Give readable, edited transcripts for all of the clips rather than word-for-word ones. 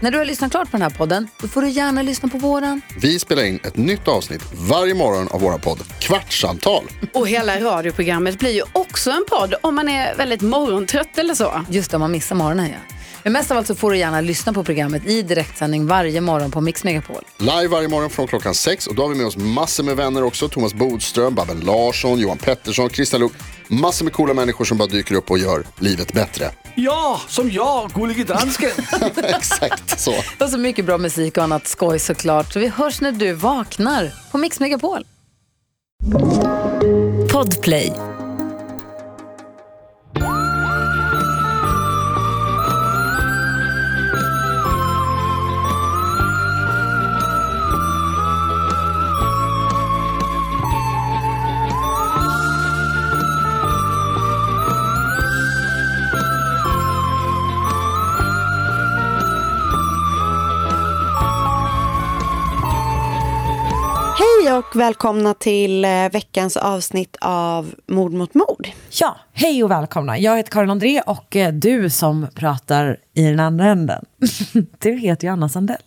när du har lyssnat klart på den här podden, då får du gärna lyssna på våran. Vi spelar in ett nytt avsnitt varje morgon av våra podd Kvartsantal. Och hela radioprogrammet blir ju också en podd om man är väldigt morgontrött eller så. Just det, om man missar morgonen, ja. Men mest av allt så får du gärna lyssna på programmet i direktsändning varje morgon på Mix Megapol. Live varje morgon från klockan 6. Och då har vi med oss massor med vänner också. Thomas Bodström, Babbel Larsson, Johan Pettersson, Kristian Lok. Massor med coola människor som bara dyker upp och gör livet bättre. Ja, som jag, gullige dansken. Exakt så. Och så mycket bra musik och annat skoj såklart. Så vi hörs när du vaknar på Mix Megapol. Podplay. Hej och välkomna till veckans avsnitt av Mord mot mord. Ja, hej och välkomna. Jag heter Karin André och du som pratar i den andra änden. Du heter ju Anna Sandell.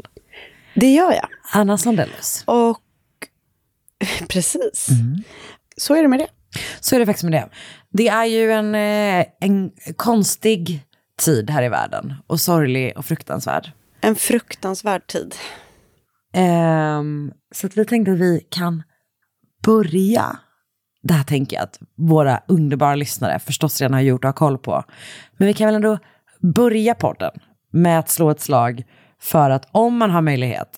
Det gör jag. Anna Sandellus. Och precis. Mm. Så är det med det. Så är det faktiskt med det. Det är ju en konstig tid här i världen. Och sorglig och fruktansvärd. En fruktansvärd tid. Så att vi tänkte att vi kan börja. Det här tänker jag att våra underbara lyssnare förstås redan har gjort och har koll på. Men vi kan väl ändå börja podden med att slå ett slag för att om man har möjlighet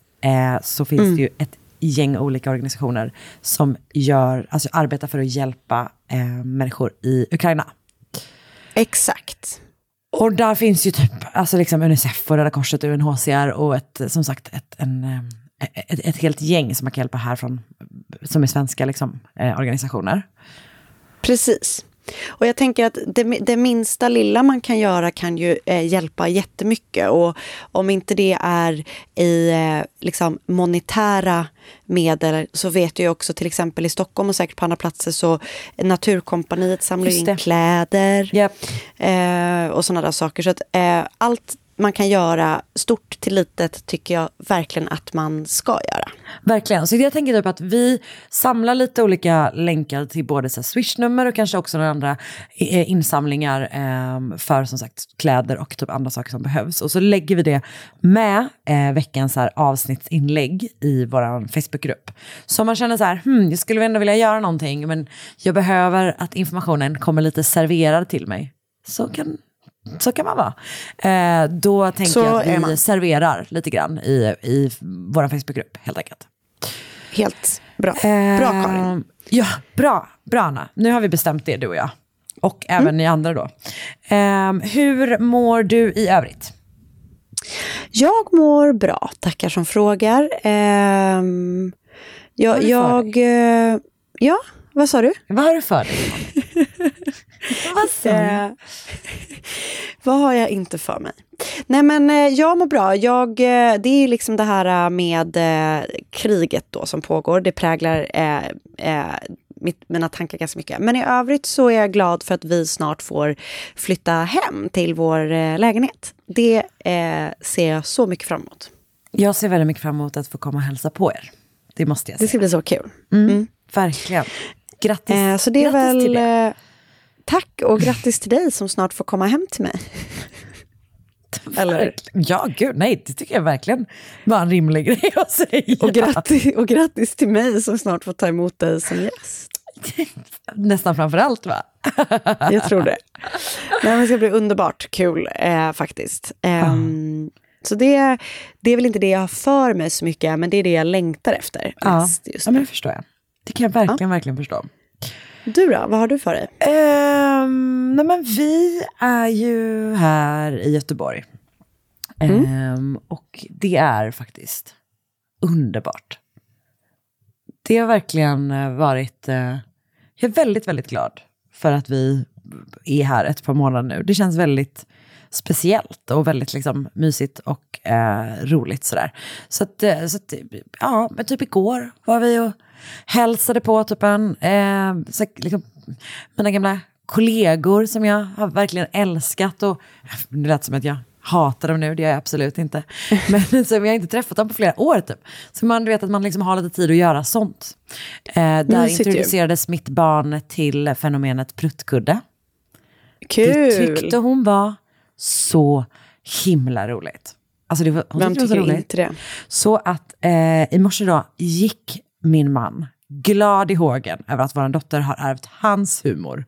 så finns det ju ett gäng olika organisationer som arbetar för att hjälpa människor i Ukraina. Exakt. Och där finns ju typ liksom UNICEF och Röda Korset och UNHCR och ett helt gäng som man kan hjälpa härifrån som är svenska liksom, organisationer. Precis. Och jag tänker att det minsta lilla man kan göra kan ju hjälpa jättemycket. Och om inte det är i liksom monetära medel så vet jag också till exempel i Stockholm och säkert på andra platser så Naturkompaniet samlar in kläder och sådana där saker. Så att allt man kan göra stort till litet tycker jag verkligen att man ska göra. Verkligen. Så jag tänker typ att vi samlar lite olika länkar till både så här Swish-nummer och kanske också några andra insamlingar för som sagt kläder och typ andra saker som behövs. Och så lägger vi det med veckans här avsnittsinlägg i vår Facebookgrupp. Så man känner så här, jag skulle ändå vilja göra någonting men jag behöver att informationen kommer lite serverad till mig. Så kan man vara. Då tänker så jag att vi serverar lite grann i vår Facebookgrupp helt enkelt. Helt bra. Bra Karin. Ja, bra Anna. Nu har vi bestämt det du och jag. Och även ni andra då. Hur mår du i övrigt? Jag mår bra, tackar som frågar. Ja, vad sa du? Vad har du för dig? Vad har jag inte för mig? Nej men jag mår bra. Det är ju liksom det här med kriget då som pågår. Det präglar mina tankar ganska mycket. Men i övrigt så är jag glad för att vi snart får flytta hem till vår lägenhet. Det ser jag så mycket fram emot. Jag ser väldigt mycket fram emot att få komma och hälsa på er. Det måste jag säga. Det ska bli så kul. Mm. Verkligen. Grattis. Så det är grattis väl till det. Tack och grattis till dig som snart får komma hem till mig. Eller? Ja, gud, nej, det tycker jag verkligen var en rimlig grej att säga. Och grattis till mig som snart får ta emot dig som gäst. Nästan framförallt, va? Jag tror det. Nej, men det ska bli underbart kul faktiskt. Så det är väl inte det jag har för mig så mycket, men det är det jag längtar efter. Ja, men det förstår jag. Det kan jag verkligen förstå. Du då? Vad har du för dig? Nej men vi är ju här i Göteborg. Och det är faktiskt underbart. Det har verkligen varit... jag är väldigt, väldigt glad för att vi är här ett par månader nu. Det känns väldigt speciellt och väldigt liksom mysigt och roligt sådär. Så att ja, men typ igår var vi och hälsade på typ liksom mina gamla kollegor som jag har verkligen älskat, och det lät som att jag hatar dem nu, det gör jag absolut inte. Men som jag inte träffat dem på flera år typ. Så man vet att man liksom har lite tid att göra sånt. Där introducerades mitt barn till fenomenet pruttkudde. Kul! Det tyckte hon var så himla roligt. Alltså det var, hon tyckte det var så roligt. Det? Så att i morse då gick min man glad i hågen över att vår dotter har ärvt hans humor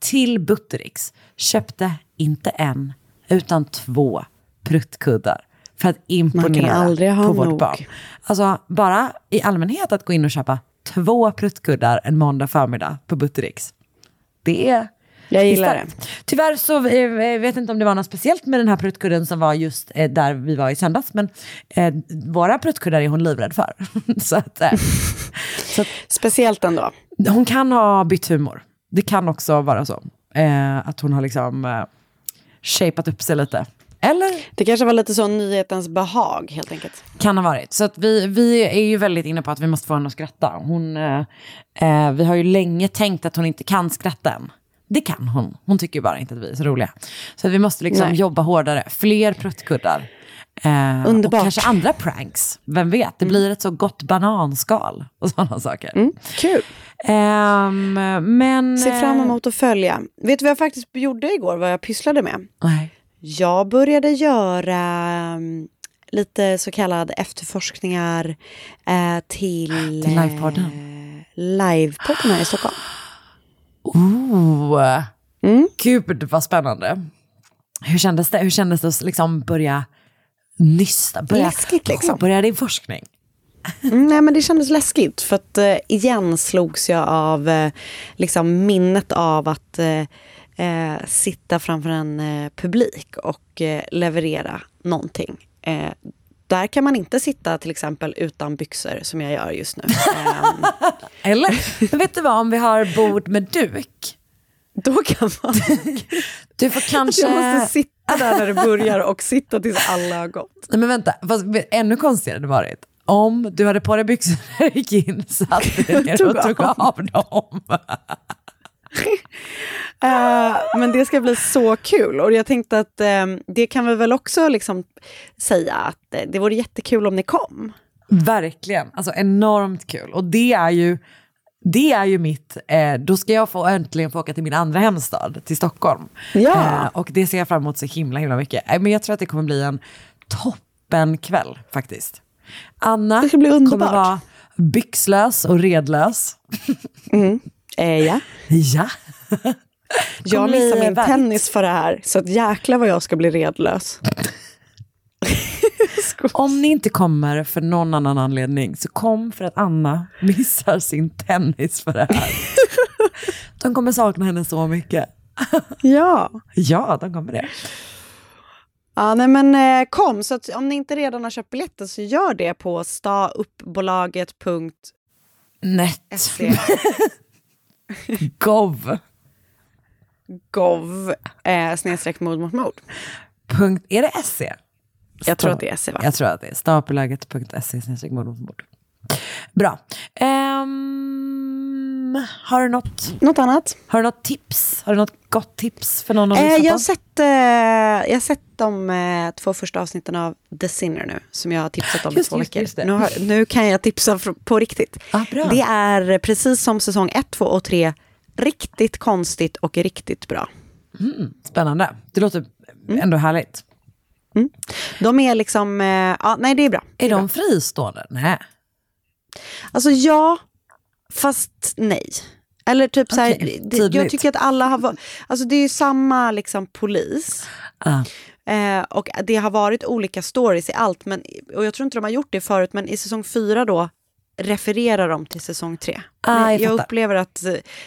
till Buttericks. Köpte inte en utan 2 pruttkuddar för att imponera på vårt barn. Alltså bara i allmänhet att gå in och köpa 2 pruttkuddar en måndag förmiddag på Buttericks. Det är... Jag gillar det. Tyvärr så vet jag inte om det var något speciellt med den här pruttkudden som var just där vi var i söndags. Men våra pruttkuddar är hon livrädd för. Så att, speciellt ändå. Hon kan ha bytt humor. Det kan också vara så. Att hon har liksom... shapat upp sig lite. Eller? Det kanske var lite så nyhetens behag helt enkelt. Kan ha varit. Så att vi är ju väldigt inne på att vi måste få henne att skratta. Vi har ju länge tänkt att hon inte kan skratta än. Det kan hon. Hon tycker ju bara inte att vi är så roliga. Så att vi måste liksom jobba hårdare. Fler pruttkuddar. Underbart. Och kanske andra pranks. Vem vet? Det blir ett så gott bananskal och sådana saker. Kul. Men se fram emot att följa. Vet du vad jag faktiskt gjorde igår? Vad jag pysslade med? Nej. Jag började göra lite så kallade efterforskningar till livepodden här i Stockholm. Oh. Gud, vad spännande. Hur kändes det att liksom börja nysta, läskigt liksom. Börja din forskning. Nej, men det kändes läskigt för att igen slogs jag av liksom minnet av att sitta framför en publik och leverera någonting. Där kan man inte sitta till exempel utan byxor som jag gör just nu. Eller, vet du vad, om vi har bord med duk, då kan man... Du får kanske... Jag måste sitta där när det börjar och sitta tills alla har gått. Nej, men vänta, fast ännu konstigare hade det varit om du hade på dig byxor och gick in, satt dig ner och tog av dem. Men det ska bli så kul. Och jag tänkte att det kan vi väl också liksom säga att det vore jättekul om ni kom. Verkligen, alltså enormt kul. Och det är ju mitt, då ska jag äntligen få åka till min andra hemstad, till Stockholm. Ja. Och det ser jag fram emot så himla, himla mycket. Men jag tror att det kommer bli en toppen kväll faktiskt. Anna kommer vara byxlös och redlös. Ja. Jag missar min tennis för det här, så att jäklar vad jag ska bli redlös. Om ni inte kommer för någon annan anledning, så kom för att Anna missar sin tennis för det här. De kommer sakna henne så mycket. Ja, de kommer det. Ja, nej men kom, så att om ni inte redan har köpt biljetter så gör det på stauppbolaget.net. Gov /mord mot mord. Är det SC? Jag tror att det är SC, va? Jag tror att det är stapelaget.se/mord. Bra. Har du något annat? Har du något tips? Har du något gott tips för någon av lyssnarna? Jag har sett de 2 första avsnitten av The Sinner nu, som jag har tipsat om i 2 veckor. Nu kan jag tipsa på riktigt. Ah, det är precis som säsong 1, 2 och 3. Riktigt konstigt och riktigt bra. Spännande. Det låter ändå härligt. De är liksom... nej, det är bra. Är de fristående? Nej. Alltså ja, fast nej. Eller typ så här, jag tycker att alla har varit... Alltså det är ju samma liksom polis. Och det har varit olika stories i allt. Men, och jag tror inte de har gjort det förut, men i säsong 4 då refererar dem till säsong 3. Jag upplever att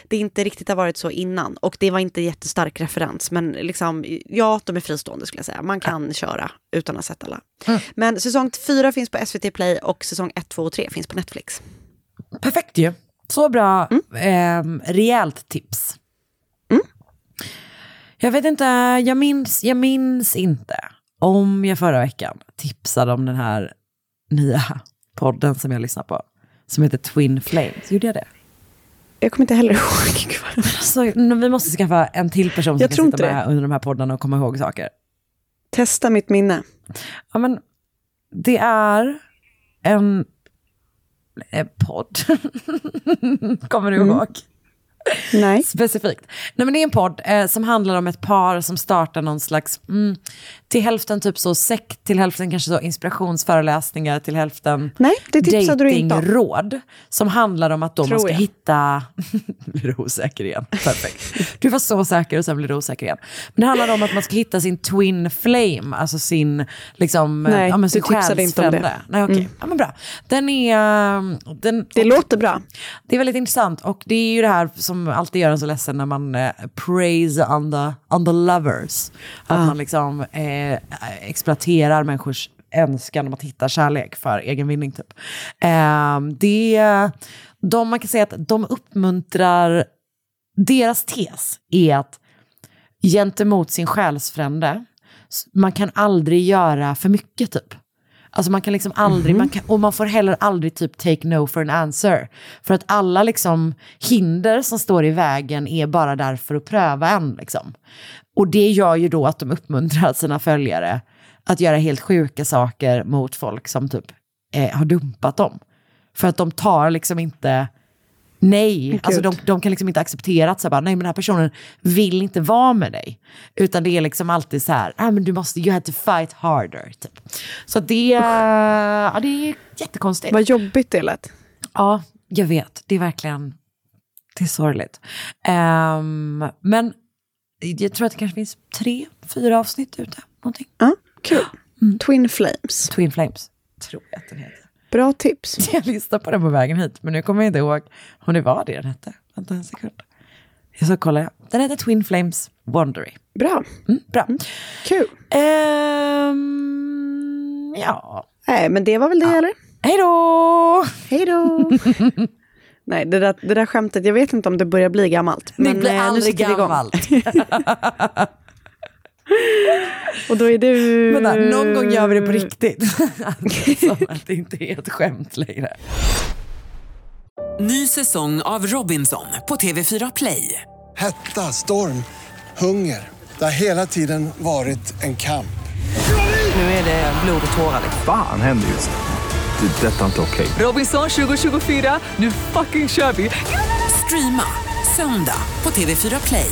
det inte riktigt har varit så innan. Och det var inte jättestark referens. Men liksom, ja, de är fristående skulle jag säga. Man kan köra utan att sett alla. Men säsong 4 finns på SVT Play. Och säsong 1, 2 och 3 finns på Netflix. Perfekt ju. Så bra. Rejält tips. Jag vet inte, jag minns inte om jag förra veckan tipsade om den här nya podden som jag lyssnar på, som heter Twin Flames. Gjorde jag det? Jag kommer inte heller ihåg. Alltså, vi måste skaffa en till person som kan sitta med under de här poddarna och komma ihåg saker. Testa mitt minne. Ja, men det är en podd. Kommer du ihåg? Nej. Specifikt. Nej, men det är en podd som handlar om ett par som startar någon slags till hälften typ så sekt, till hälften kanske så inspirationsföreläsningar, till hälften datingråd som handlar om att de ska hitta blir du osäker igen? Perfekt. Du var så säker och sen blir du osäker igen. Men det handlar om att man ska hitta sin twin flame, alltså sin liksom, sin själsfrände. Nej, okej. Ja, men bra. Det låter bra. Det är väldigt intressant och det är ju det här som alltid gör en så ledsen när man praise on the lovers. Att man liksom exploaterar människors önskan om att hitta kärlek för egen vinning typ. Man kan säga att de uppmuntrar, deras tes är att gentemot sin själsfrände man kan aldrig göra för mycket typ. Alltså man kan liksom aldrig, och man får heller aldrig typ take no for an answer. För att alla liksom hinder som står i vägen är bara där för att pröva en liksom. Och det gör ju då att de uppmuntrar sina följare att göra helt sjuka saker mot folk som typ har dumpat dem. För att de tar liksom inte nej, alltså de kan liksom inte acceptera att så bara, nej men den här personen vill inte vara med dig, utan det är liksom alltid så här, men du måste, you have to fight harder typ. Så det det är jättekonstigt. Vad jobbigt det lät. Ja, jag vet, det är verkligen, det är sorgligt. Men jag tror att det kanske finns 3-4 avsnitt ute någonting. Kul. Twin Flames tror jag att den heter. Bra tips. Jag listade på den på vägen hit. Men nu kommer jag inte ihåg om det var det den hette. Vänta en sekund. Jag ska kolla. Den heter Twin Flames Wandering. Bra. Bra. Kul. Ja. Nej, men det var väl det, eller? Hej då! Nej, det där skämtet. Jag vet inte om det börjar bli gammalt. Men det blir aldrig gammalt. Och då är du... Vänta, någon gång gör vi det på riktigt. Så att det inte är ett skämt längre. Ny säsong av Robinson på TV4 Play. Hetta, storm, hunger. Det har hela tiden varit en kamp. Nu är det blod och tårar. Fan händer just nu. Det är detta inte okej. Robinson 2024, nu fucking kör vi. Streama söndag på TV4 Play.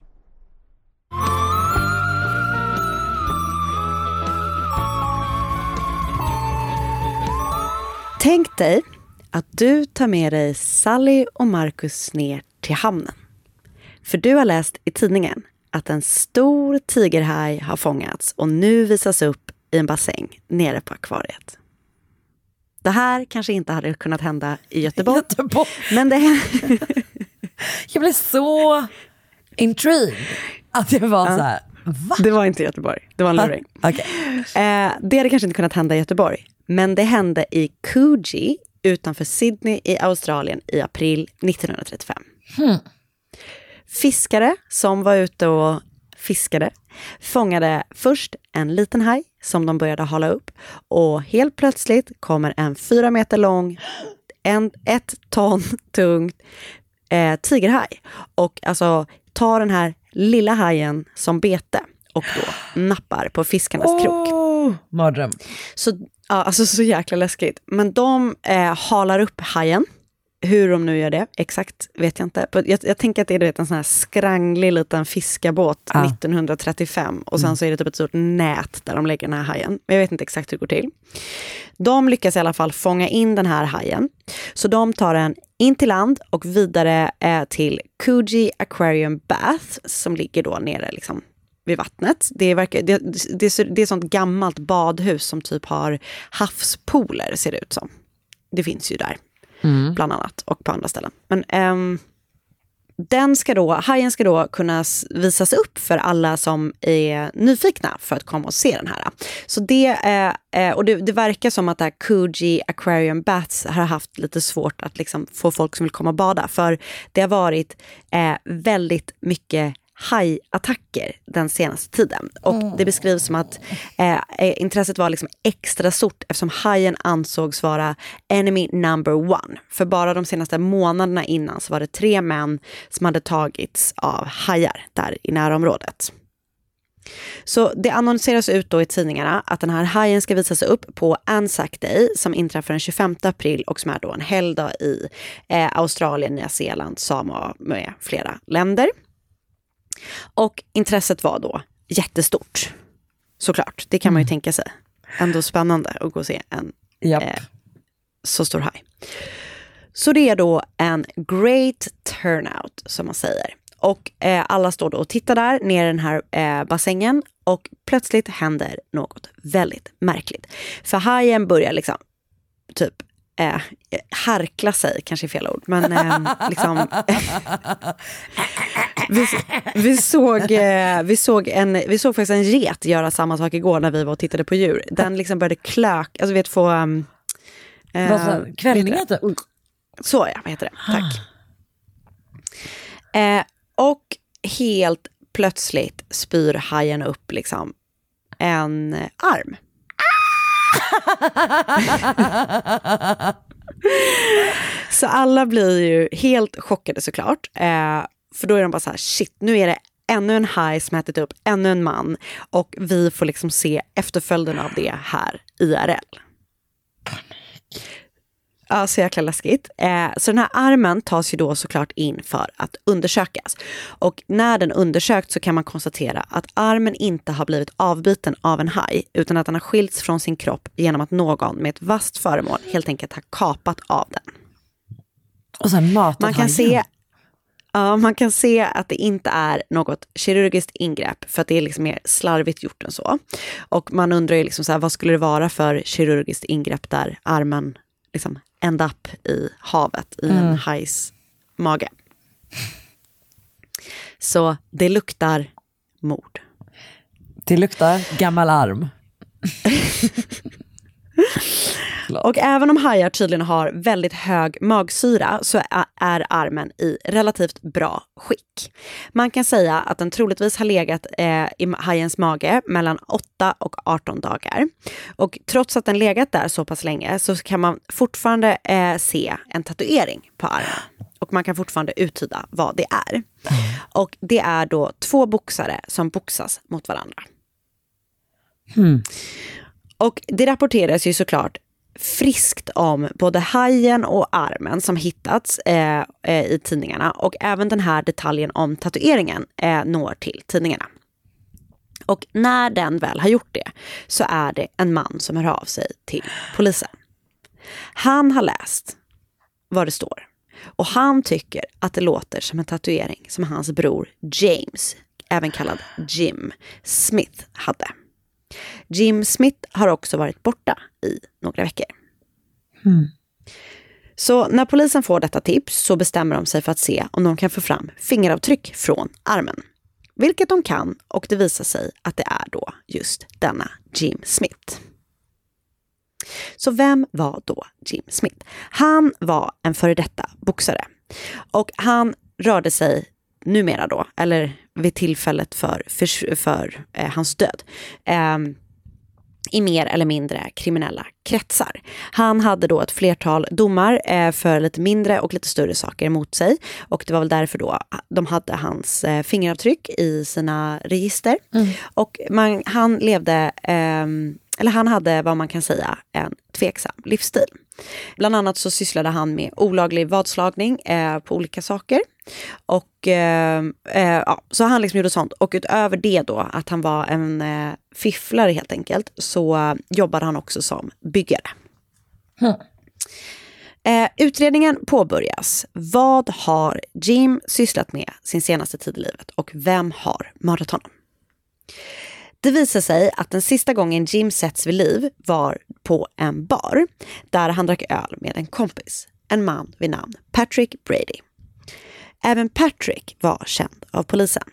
Tänk dig att du tar med dig Sally och Marcus ner till hamnen. För du har läst i tidningen att en stor tigerhaj har fångats och nu visas upp i en bassäng nere på akvariet. Det här kanske inte hade kunnat hända i Göteborg. Men det... Jag blev så intrigued att det var så här. Va? Det var inte Göteborg, det var en luring. Okay. Det hade kanske inte kunnat hända i Göteborg. Men det hände i Coogee utanför Sydney i Australien i april 1935. Fiskare som var ute och fiskade fångade först en liten haj som de började hala upp. Och helt plötsligt kommer en 4 meter lång, 1 ton tung tigerhaj. Och alltså tar den här lilla hajen som bete och då nappar på fiskarnas krok. Mardröm. Så Ja, alltså så jäkla läskigt. Men de halar upp hajen. Hur de nu gör det, exakt, vet jag inte. Jag tänker att det är, du vet, en sån här skranglig liten fiskabåt 1935. Och sen så är det typ ett stort nät där de lägger den här hajen. Men jag vet inte exakt hur det går till. De lyckas i alla fall fånga in den här hajen. Så de tar den in till land och vidare till Coogee Aquarium Bath. Som ligger då nere liksom vid vattnet. Det är sånt gammalt badhus som typ har havspooler, ser det ut som. Det finns ju där. Mm. Bland annat och på andra ställen. Men hajen ska då kunna visas upp för alla som är nyfikna för att komma och se den här. Så det verkar som att det här Coogee Aquarium Baths har haft lite svårt att liksom få folk som vill komma och bada. För det har varit väldigt mycket hajattacker den senaste tiden. Och det beskrivs som att intresset var liksom extra stort eftersom hajen ansågs vara enemy number one. För bara de senaste månaderna innan så var det 3 män som hade tagits av hajar där i närområdet. Så det annonseras ut då i tidningarna att den här hajen ska visas upp på Anzac Day som inträffar den 25 april och som är då en helgdag i Australien, Nya Zeeland, Samoa med flera länder. Och intresset var då jättestort. Såklart, det kan man ju tänka sig. Ändå spännande att gå och se en så stor haj. Så det är då en great turnout som man säger. Och alla står då och tittar där nere i den här bassängen. Och plötsligt händer något väldigt märkligt. För hajen börjar liksom typ harkla sig, kanske är fel ord, men liksom vi såg faktiskt en get göra samma sak igår när vi var och tittade på djur. Den liksom började klöka, alltså vet få kvällningar typ. Så ja, vad heter det? Tack. Och helt plötsligt spyr hajen upp liksom en arm. Så alla blir ju helt chockade såklart, för då är de bara så här: shit, nu är det ännu en haj som ätit upp ännu en man. Och vi får liksom se efterföljden av det här IRL. Ja, så jäkla läskigt. Så den här armen tas ju då såklart in för att undersökas. Och när den undersökt så kan man konstatera att armen inte har blivit avbiten av en haj utan att den har skilts från sin kropp genom att någon med ett vasst föremål helt enkelt har kapat av den. Och sen matat man kan se. Ja, man kan se att det inte är något kirurgiskt ingrepp för att det är liksom mer slarvigt gjort än så. Och man undrar ju liksom så här, vad skulle det vara för kirurgiskt ingrepp där armen liksom end up i havet i en hajs mage. Så det luktar mord. Det luktar gammal arm. Och även om hajar tydligen har väldigt hög magsyra så är armen i relativt bra skick. Man kan säga att den troligtvis har legat i hajens mage mellan 8 och 18 dagar. Och trots att den legat där så pass länge så kan man fortfarande se en tatuering på armen. Och man kan fortfarande uttyda vad det är. Och det är då 2 boxare som boxas mot varandra. Och det rapporteras ju såklart friskt om både hajen och armen som hittats i tidningarna. Och även den här detaljen om tatueringen når till tidningarna. Och när den väl har gjort det så är det en man som hör av sig till polisen. Han har läst vad det står. Och han tycker att det låter som en tatuering som hans bror James, även kallad Jim Smith, hade. Jim Smith har också varit borta i några veckor. Så när polisen får detta tips så bestämmer de sig för att se om de kan få fram fingeravtryck från armen. Vilket de kan, och det visar sig att det är då just denna Jim Smith. Så vem var då Jim Smith? Han var en före detta boxare. Och han rörde sig numera då, eller vid tillfället för hans död, i mer eller mindre kriminella kretsar. Han hade då ett flertal domar för lite mindre och lite större saker emot sig. Och det var väl därför då de hade hans fingeravtryck i sina register. Och han levde eller han hade vad man kan säga en tveksam livsstil. Bland annat så sysslade han med olaglig vadslagning på olika saker. Och så han liksom gjorde sånt. Och utöver det då, att han var en fifflare helt enkelt, så jobbade han också som byggare. Utredningen påbörjas. Vad har Jim sysslat med sin senaste tid i livet och vem har mördat honom? Det visar sig att den sista gången Jim sätts vid liv var på en bar där han drack öl med en kompis, en man vid namn Patrick Brady. Även Patrick var känd av polisen.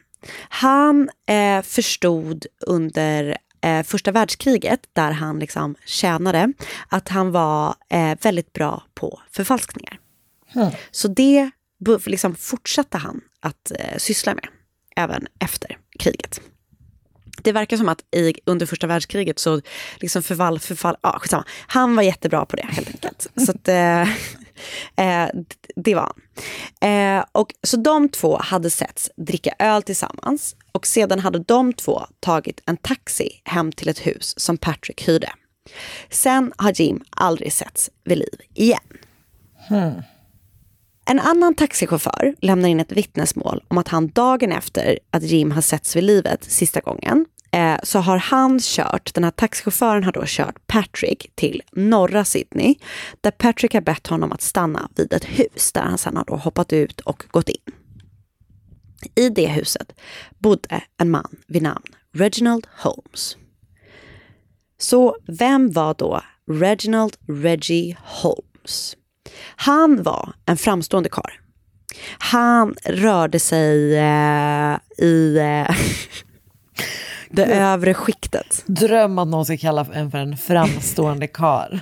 Han förstod under första världskriget, där han liksom tjänade, att han var väldigt bra på förfalskningar. Så det liksom fortsatte han att syssla med även efter kriget. Det verkar som att under första världskriget så liksom han var jättebra på det helt enkelt. Så att, det var han. Och så de två hade setts dricka öl tillsammans, och sedan hade de två tagit en taxi hem till ett hus som Patrick hyrde. Sen har Jim aldrig setts vid liv igen. En annan taxichaufför lämnar in ett vittnesmål om att han dagen efter att Jim har setts vid livet sista gången, så har han kört, den här taxichauffören har då kört Patrick till norra Sydney, där Patrick har bett honom att stanna vid ett hus där han sedan har då hoppat ut och gått in. I det huset bodde en man vid namn Reginald Holmes. Så vem var då Reginald Reggie Holmes? Han var en framstående karl. Han rörde sig i det övre skiktet. Dröm att någon ska kalla en för en framstående karl.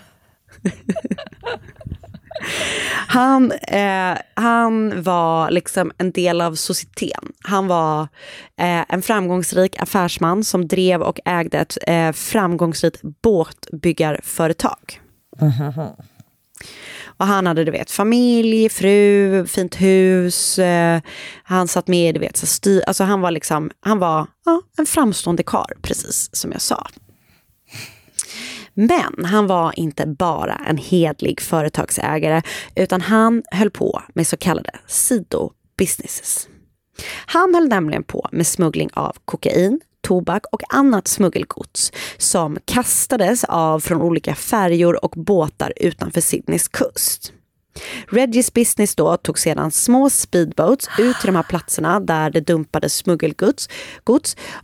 Han var liksom en del av societeten. Han var en framgångsrik affärsman som drev och ägde ett framgångsrikt båtbyggarföretag. Och han hade, familj, fru, fint hus. Han satt med, alltså han var en framstående karl, precis som jag sa. Men han var inte bara en hedlig företagsägare, utan han höll på med så kallade sidobusinesses. Han höll nämligen på med smuggling av kokain, tobak och annat smuggelgods som kastades av från olika färjor och båtar utanför Sydneys kust. Reggies business då tog sedan små speedboats ut till de här platserna där det dumpades smuggelgods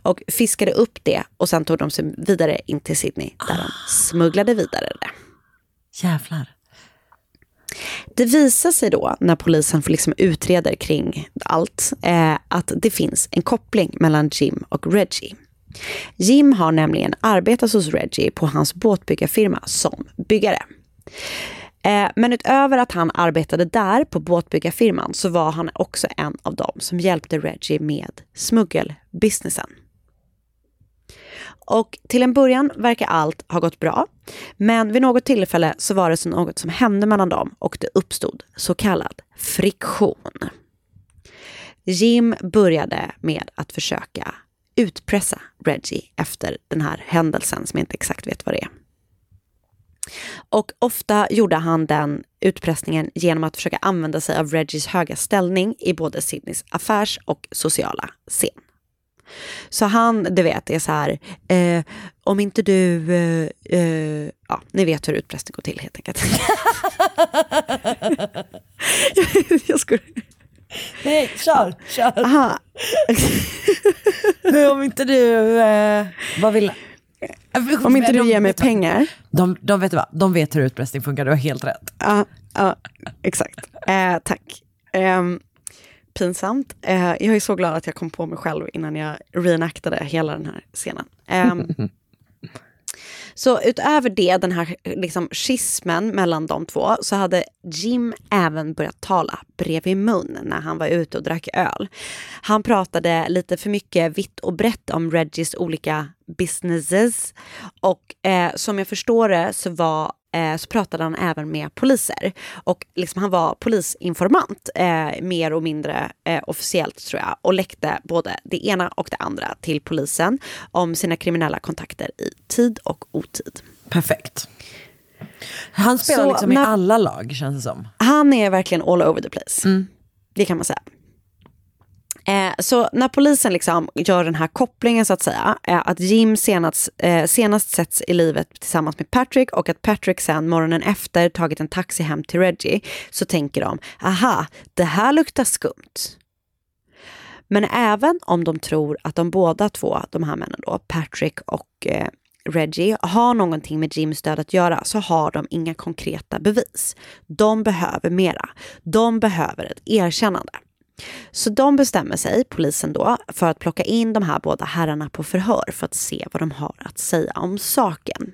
och fiskade upp det, och sen tog de sig vidare in till Sydney där de smugglade vidare det. Jävlar. Det visar sig då, när polisen får liksom utreder kring allt, att det finns en koppling mellan Jim och Reggie. Jim har nämligen arbetat hos Reggie på hans båtbyggarfirma som byggare. Men utöver att han arbetade där på båtbyggarfirman, så var han också en av dem som hjälpte Reggie med smuggelbusinessen. Och till en början verkar allt ha gått bra, men vid något tillfälle så var det så något som hände mellan dem, och det uppstod så kallad friktion. Jim började med att försöka utpressa Reggie efter den här händelsen som jag inte exakt vet vad det är. Och ofta gjorde han den utpressningen genom att försöka använda sig av Reggies höga ställning i både Sydneys affärs- och sociala scen. Så han, är så här, om inte du, ja, ni vet hur utpressning går till helt enkelt. Jag skulle... Nej, kör. Aha. Men om inte du, vad vill... Om inte du ger mig pengar. De vet vad, de vet hur utpressning funkar, du har helt rätt. Ja, exakt. Tack. Pinsamt. Jag är så glad att jag kom på mig själv innan jag reenaktade hela den här scenen. Så utöver det, den här liksom schismen mellan de två, så hade Jim även börjat tala bredvid mun när han var ute och drack öl. Han pratade lite för mycket vitt och brett om Reggies olika businesses, och som jag förstår det så var så pratade han även med poliser. Och liksom han var polisinformant, mer och mindre officiellt tror jag. Och läckte både det ena och det andra till polisen om sina kriminella kontakter i tid och otid. Perfekt. Han spelar så, liksom i alla lag känns det som. Han är verkligen all over the place. Mm. Det kan man säga. Så när polisen liksom gör den här kopplingen så att säga, att Jim senast sätts i livet tillsammans med Patrick och att Patrick sen morgonen efter tagit en taxi hem till Reggie, så tänker de, aha, det här luktar skumt. Men även om de tror att de båda två, de här männen då, Patrick och Reggie, har någonting med Jims död att göra, så har de inga konkreta bevis. De behöver mera. De behöver ett erkännande. Så de bestämmer sig, polisen då, för att plocka in de här båda herrarna på förhör för att se vad de har att säga om saken.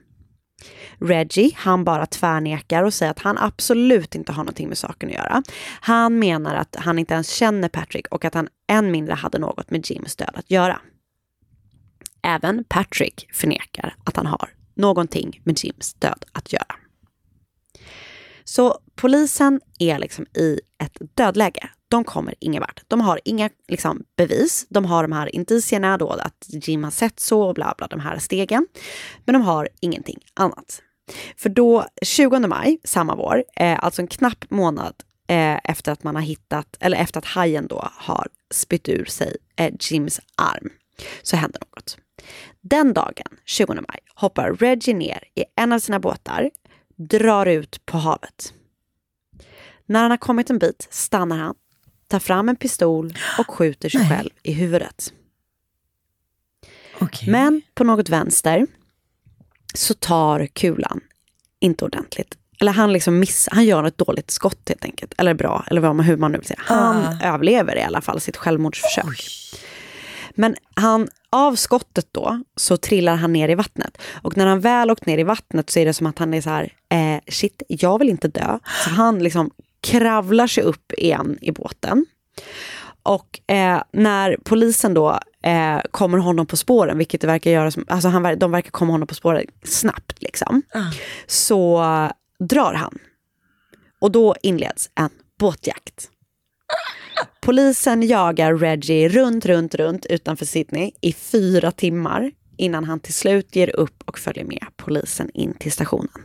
Reggie, han bara tvärnekar och säger att han absolut inte har någonting med saken att göra. Han menar att han inte ens känner Patrick och att han än mindre hade något med Jims död att göra. Även Patrick förnekar att han har någonting med Jims död att göra. Så polisen är liksom i ett dödläge. De kommer ingen vart. De har inga liksom, bevis. De har de här indicierna då att Jim har sett så och bla bla de här stegen. Men de har ingenting annat. För då 20 maj samma vår, alltså en knapp månad efter att man har hittat, eller efter att hajen då har spytt ur sig Jims arm, så händer något. Den dagen, 20 maj, hoppar Reggie ner i en av sina båtar, drar ut på havet. När han har kommit en bit stannar han, tar fram en pistol och skjuter sig själv i huvudet. Okay. Men på något vänster så tar kulan inte ordentligt. Eller han liksom missar, han gör ett dåligt skott helt enkelt. Eller bra, eller vad man, hur man nu vill säga. Han överlever i alla fall sitt självmordsförsök. Oj. Men av skottet då så trillar han ner i vattnet. Och när han väl åkt ner i vattnet så är det som att han är så här, shit, jag vill inte dö. Så han liksom kravlar sig upp igen i båten. Och när polisen då kommer honom på spåren, vilket det verkar göra som, alltså de verkar komma honom på spåren snabbt liksom. Så drar han. Och då inleds en båtjakt. Polisen jagar Reggie runt utanför Sydney i 4 timmar innan han till slut ger upp och följer med polisen in till stationen.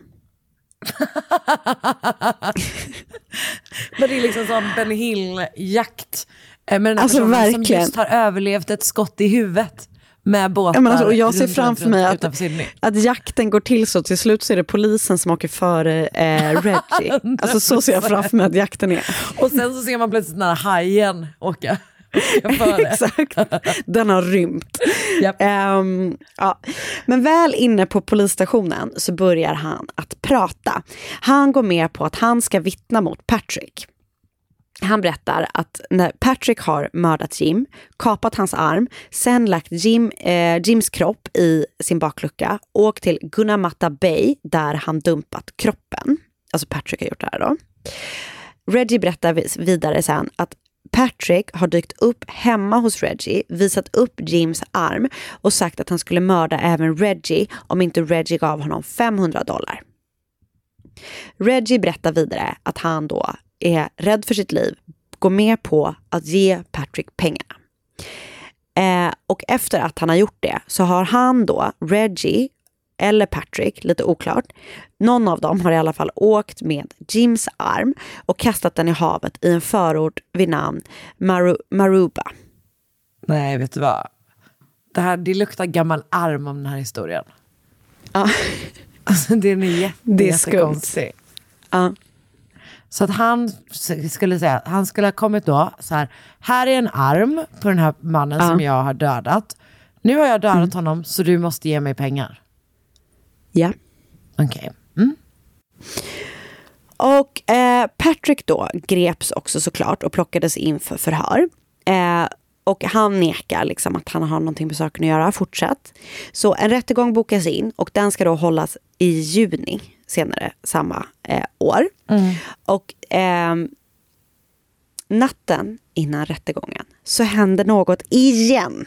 Men det är liksom som Ben Hill-jakt. Men den alltså verkligen som just har överlevt ett skott i huvudet med båtar. Ja, men alltså, och jag ser framför mig att jakten går till så till slut så är det polisen som åker före Reggie. Alltså så ser jag framför mig att jakten är. Och sen så ser man plötsligt den här hajen åka. Exakt, den har rymt. Yep. Ja. Men väl inne på polisstationen så börjar han att prata. Han går med på att han ska vittna mot Patrick. Han berättar att när Patrick har mördat Jim, kapat hans arm, sen lagt Jims kropp i sin baklucka, åkt till Gunnamatta Bay där han dumpat kroppen. Alltså Patrick har gjort det här då. Reggie berättar vidare sen att Patrick har dykt upp hemma hos Reggie, visat upp Jims arm och sagt att han skulle mörda även Reggie om inte Reggie gav honom $500. Reggie berättar vidare att han då är rädd för sitt liv, går med på att ge Patrick pengarna. Och efter att han har gjort det så har han då, Reggie eller Patrick, lite oklart, någon av dem har i alla fall åkt med Jims arm och kastat den i havet i en förort vid namn Maruba. Nej, vet du vad? Det luktar gammal arm om den här historien. Ja. Alltså den är jättekonstig. Ja. Så att han skulle ha kommit då så här, här är en arm på den här mannen som jag har dödat. Nu har jag dödat honom så du måste ge mig pengar. Ja. Okej. Mm. Och Patrick då greps också såklart och plockades in för förhör. Och han nekar liksom att han har någonting med saken att göra fortsatt. Så en rättegång bokas in och den ska då hållas i juni senare samma år. Mm. Och natten innan rättegången så händer något igen.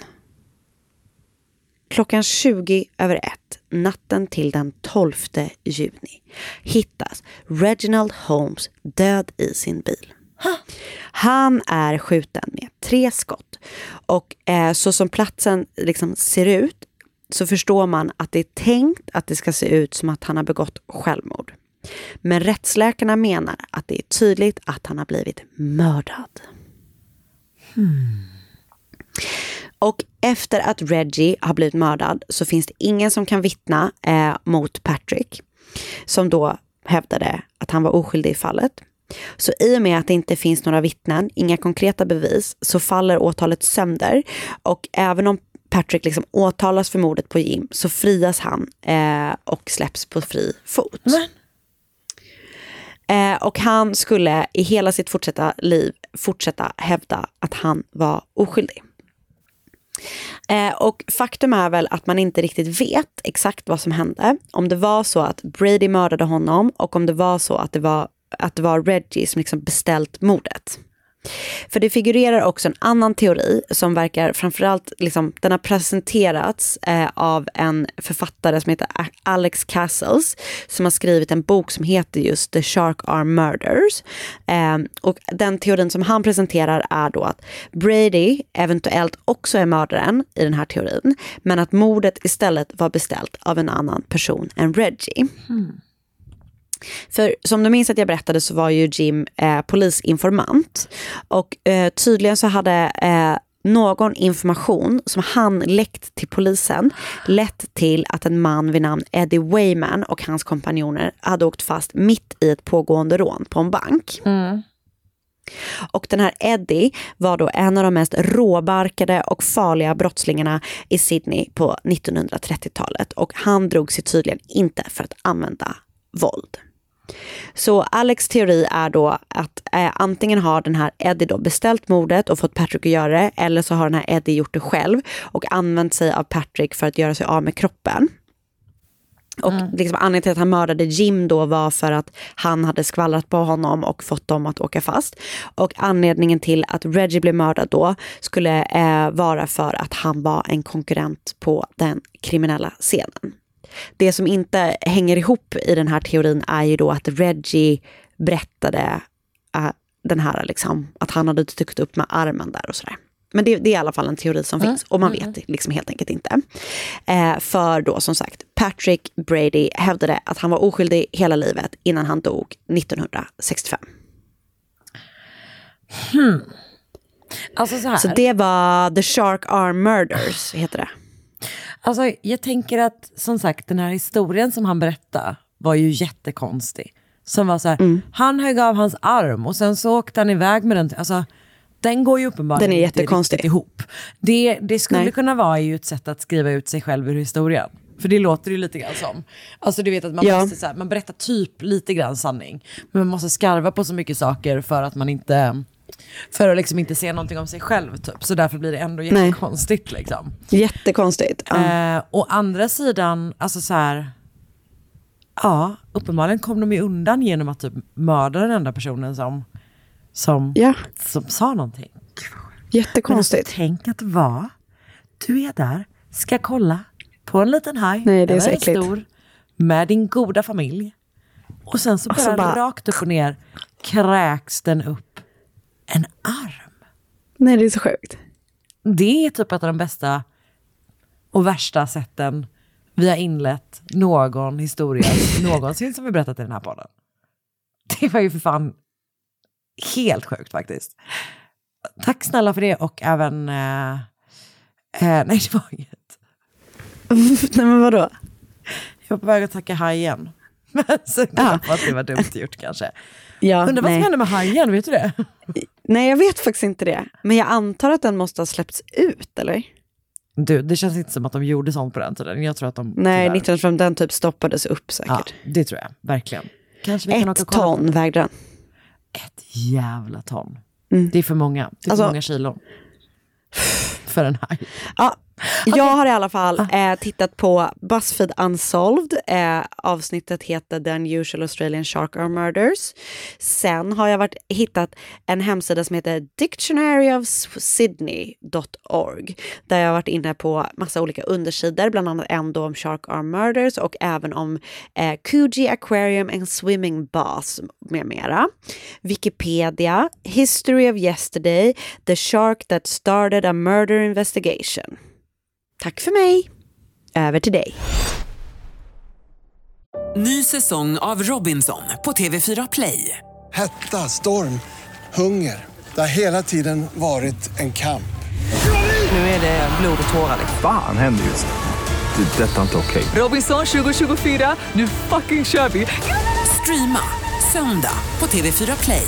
Klockan 20:20 natten till den 12 juni hittas Reginald Holmes död i sin bil. Han är skjuten med 3 skott. Och så som platsen liksom ser ut så förstår man att det är tänkt att det ska se ut som att han har begått självmord. Men rättsläkarna menar att det är tydligt att han har blivit mördad. Och efter att Reggie har blivit mördad så finns det ingen som kan vittna mot Patrick, som då hävdade att han var oskyldig i fallet. Så i och med att det inte finns några vittnen, inga konkreta bevis, så faller åtalet sönder. Och även om Patrick liksom åtalas för mordet på Jim så frias han och släpps på fri fot. Och han skulle i hela sitt fortsatta liv fortsätta hävda att han var oskyldig. Och faktum är väl att man inte riktigt vet exakt vad som hände. Om det var så att Brady mördade honom och om det var så att det var Reggie som liksom beställt mordet. För det figurerar också en annan teori som verkar framförallt liksom, den har presenterats av en författare som heter Alex Castles, som har skrivit en bok som heter just The Shark Arm Murders. Och den teorin som han presenterar är då att Brady eventuellt också är mördaren i den här teorin, men att mordet istället var beställt av en annan person än Reggie. För som du minns att jag berättade så var ju Jim polisinformant och tydligen så hade någon information som han läckt till polisen lett till att en man vid namn Eddie Wayman och hans kompanjoner hade åkt fast mitt i ett pågående rån på en bank. Och den här Eddie var då en av de mest råbarkade och farliga brottslingarna i Sydney på 1930-talet, och han drog sig tydligen inte för att använda våld. Så Alex teori är då att antingen har den här Eddie då beställt mordet och fått Patrick att göra det, eller så har den här Eddie gjort det själv och använt sig av Patrick för att göra sig av med kroppen. Och liksom, anledningen till att han mördade Jim då var för att han hade skvallrat på honom och fått dem att åka fast. Och anledningen till att Reggie blev mördad då skulle vara för att han var en konkurrent på den kriminella scenen. Det som inte hänger ihop i den här teorin är ju då att Reggie berättade den här liksom, att han hade tyckt upp med armen där och sådär. Men det är i alla fall en teori som finns och man vet liksom helt enkelt inte. För då som sagt, Patrick Brady hävdade att han var oskyldig hela livet innan han dog 1965. Alltså så här. Så det var The Shark Arm Murders heter det. Alltså jag tänker att som sagt den här historien som han berättade var ju jättekonstig. Som var så här, han högg av hans arm och sen så åkte han iväg med den. Alltså den går ju uppenbarligen den är jättekonstig ihop. Det skulle kunna vara ju ett sätt att skriva ut sig själv ur historien. För det låter ju lite grann som. Alltså du vet att man måste så här, man berättar typ lite grann sanning, men man måste skarva på så mycket saker för att man inte för att liksom inte se någonting om sig själv typ. Så därför blir det ändå jättekonstigt liksom. Jättekonstigt. Å andra sidan alltså så här, ja, uppenbarligen kom de ju undan genom att typ mörda den enda personen som sa någonting. Jättekonstigt. Men alltså, tänk att vara du är där, ska kolla på en liten haj. Nej, det är så äckligt. Stor, med din goda familj. Och sen så bara rakt upp och ner kräks den upp en arm. Nej, det är så sjukt. Det är typ ett av de bästa och värsta sätten vi har inlett någon historia någonsin som vi berättat i den här podden. Det var ju för fan helt sjukt faktiskt. Tack snälla för det och även nej, det var inget. Nej, men vadå? Jag var på väg att tacka hajen. Men så att det var dumt gjort kanske. Undrar vad som hände med hajen, vet du det? Nej, jag vet faktiskt inte det. Men jag antar att den måste ha släppts ut, eller? Du, det känns inte som att de gjorde sånt på den tiden. Jag tror att de... Nej, 1905, den typ stoppades upp säkert. Ja, det tror jag, verkligen. Kanske vi kan åka och kolla. 1 ton vägde den. 1 jävla ton. Det är för många. Det är för många kilo. För en haj. Ja, Okay. Jag har i alla fall tittat på BuzzFeed Unsolved. Avsnittet heter The Unusual Australian Shark Arm Murders. Sen har jag hittat en hemsida som heter dictionaryofsydney.org, där jag har varit inne på massa olika undersidor, bland annat ändå om Shark Arm Murders och även om Coogee Aquarium and Swimming Bath med mera. Wikipedia, History of Yesterday, The Shark That Started a Murder Investigation. Tack för mig. Över till dig. Ny säsong av Robinson på TV4 Play. Hetta, storm, hunger. Det har hela tiden varit en kamp. Nu är det blod och tårar. Fan händer just nu. Det är detta inte okej. Robinson 2024, nu fucking kör vi. Streama söndag på TV4 Play.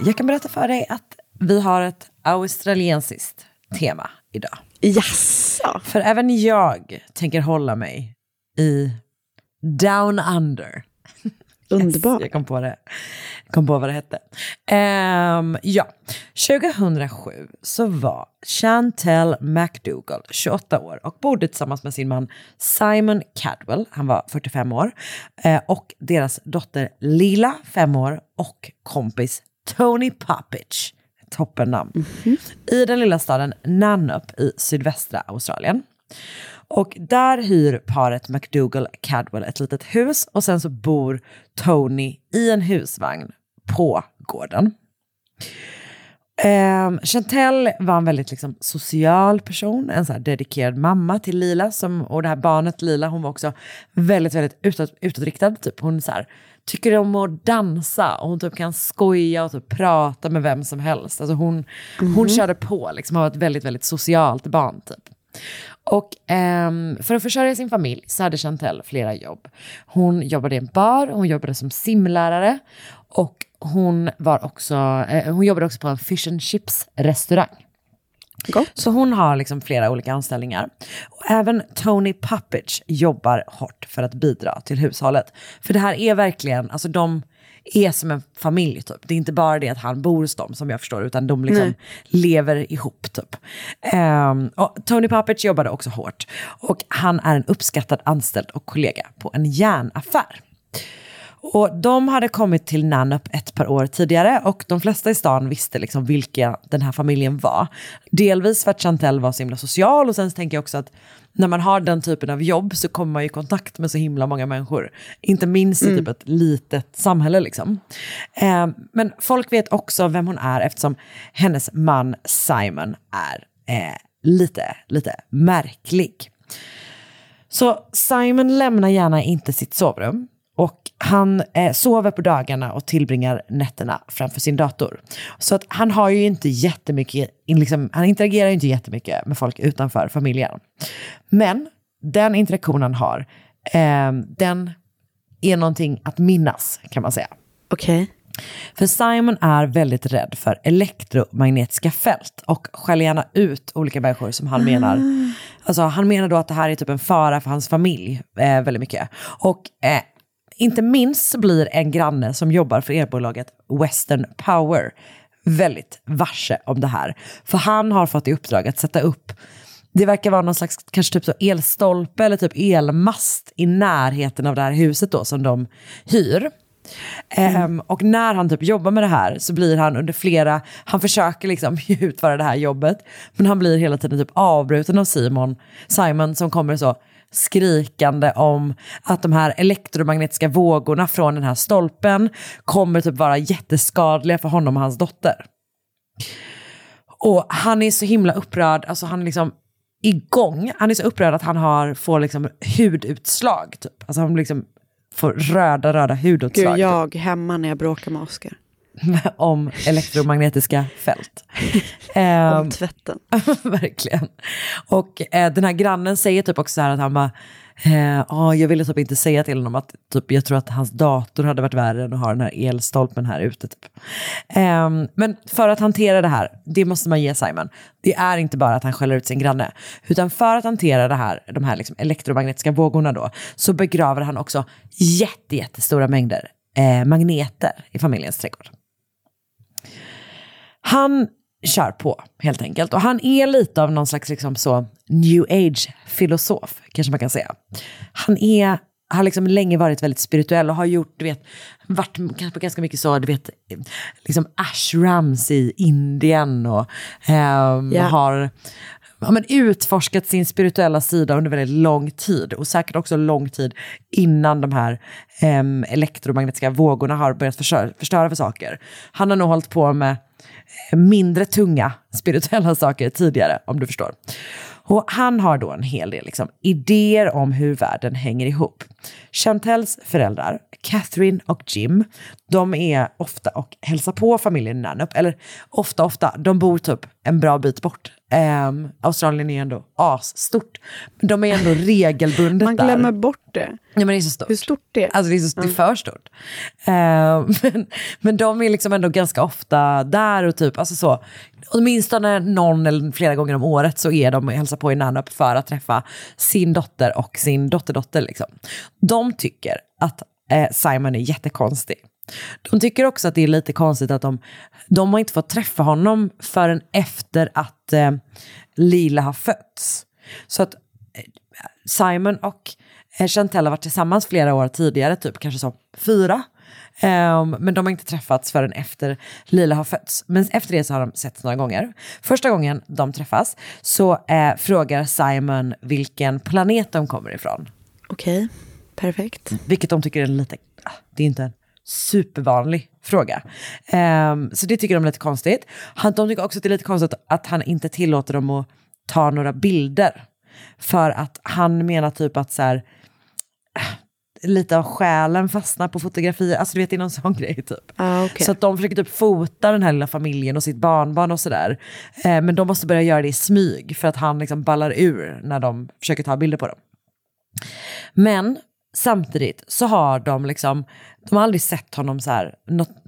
Jag kan berätta för dig att vi har ett australiensiskt tema idag. Jaså! För även jag tänker hålla mig i Down Under. Underbart. Yes, jag kom på vad det hette. 2007 så var Chantelle McDougall 28 år och bodde tillsammans med sin man Simon Kadwell, han var 45 år, och deras dotter Lila, 5 år, och kompis Tony Poppich, toppennamn, i den lilla staden Nannup i sydvästra Australien. Och där hyr paret McDougall Cadwell ett litet hus, och sen så bor Tony i en husvagn på gården. Chantelle var en väldigt social person, en så här dedikerad mamma till Lila och det här barnet Lila. Hon var också väldigt, väldigt utåtriktad. Typ. Hon så här, tycker om att dansa, och hon typ kan skoja och typ prata med vem som helst. Alltså hon körde på, hon var ett väldigt, väldigt socialt barn typ. Och för att försörja sin familj så hade Chantelle flera jobb. Hon jobbade i en bar, hon jobbade som simlärare, och hon jobbade också på en fish and chips restaurang. Gott. Så hon har flera olika anställningar. Och även Tony Poppich jobbar hårt för att bidra till hushållet. För det här är verkligen, de är som en familj typ. Det är inte bara det att han bor hos dem, som jag förstår, utan de lever ihop typ. Och Tony Poppich jobbade också hårt, och han är en uppskattad anställd och kollega på en järnaffär. Och de hade kommit till Nannup ett par år tidigare, och de flesta i stan visste vilka den här familjen var. Delvis för att Chantelle var så himla social, och sen så tänker jag också att när man har den typen av jobb så kommer man i kontakt med så himla många människor. Inte minst i typ ett litet samhälle Men folk vet också vem hon är, eftersom hennes man Simon är lite märklig. Så Simon lämnar gärna inte sitt sovrum. Och han sover på dagarna och tillbringar nätterna framför sin dator. Så att han har ju inte jättemycket, han interagerar ju inte jättemycket med folk utanför familjen. Men den interaktionen han har, den är någonting att minnas, kan man säga. Okej. Okay. För Simon är väldigt rädd för elektromagnetiska fält och skäller gärna ut olika människor som han menar. Alltså han menar då att det här är typ en fara för hans familj väldigt mycket. Och inte minst blir en granne som jobbar för elbolaget Western Power väldigt varse om det här. För han har fått i uppdrag att sätta upp, det verkar vara någon slags kanske typ så elstolpe eller typ elmast i närheten av det här huset då som de hyr. Och när han typ jobbar med det här så blir han han försöker utföra det här jobbet, men han blir hela tiden typ avbruten av Simon som kommer så skrikande om att de här elektromagnetiska vågorna från den här stolpen kommer typ vara jätteskadliga för honom och hans dotter. Och han är så himla upprörd, alltså han är igång. Han är så upprörd att han får hudutslag typ. Alltså han får röda hudutslag. Gud, jag hemma när jag bråkar med Oscar. Om elektromagnetiska fält. Om tvätten. Verkligen. Och den här grannen säger typ också så här att han bara jag ville typ inte säga till honom att typ, jag tror att hans dator hade varit värre än att ha den här elstolpen här ute typ. Men för att hantera det här, det måste man ge Simon. Det är inte bara att han skäller ut sin granne, utan för att hantera det här, de här liksom elektromagnetiska vågorna då, så begraver han också jättestora mängder magneter i familjens trädgård. Han kör på helt enkelt, och han är lite av någon slags liksom så new age filosof kanske man kan säga. Han har liksom länge varit väldigt spirituell och har gjort, du vet, varit kanske ganska mycket så, du vet, liksom ashrams i Indien och har utforskat sin spirituella sida under väldigt lång tid, och säkert också lång tid innan de här elektromagnetiska vågorna har börjat förstöra för saker. Han har nog hållit på med mindre tunga spirituella saker tidigare, om du förstår. Och han har då en hel del liksom idéer om hur världen hänger ihop. Chantelles föräldrar, Catherine och Jim, de är ofta och hälsar på familjen Nannup. Eller ofta, de bor typ en bra bit bort. Australien är ändå asstort. De är ändå regelbundet där. Man glömmer bort det. Ja, men det är så stort. Hur stort det är? Alltså det är, det är för stort. Men de är liksom ändå ganska ofta där och typ, alltså så. Åtminstone någon eller flera gånger om året så är de och hälsar på i Nannup för att träffa sin dotter och sin dotterdotter liksom. De tycker att Simon är jättekonstig. De tycker också att det är lite konstigt att de har inte fått träffa honom förrän efter att Lila har fötts. Så att Simon och Chantelle har varit tillsammans flera år tidigare, typ kanske som 4. Men de har inte träffats förrän efter Lila har fötts. Men efter det så har de setts några gånger. Första gången de träffas så frågar Simon vilken planet de kommer ifrån. Okej, perfekt. Vilket de tycker är lite... Det är inte en supervanlig fråga. Så det tycker de är lite konstigt. De tycker också att det är lite konstigt att han inte tillåter dem att ta några bilder. För att han menar typ att så här... lite av själen fastnar på fotografier. Alltså du vet, det är någon sån grej typ. Okay. Så att de försöker typ fota den här lilla familjen och sitt barnbarn och sådär. Men de måste börja göra det i smyg för att han liksom ballar ur när de försöker ta bilder på dem. Men samtidigt så har de liksom, de har aldrig sett honom så här,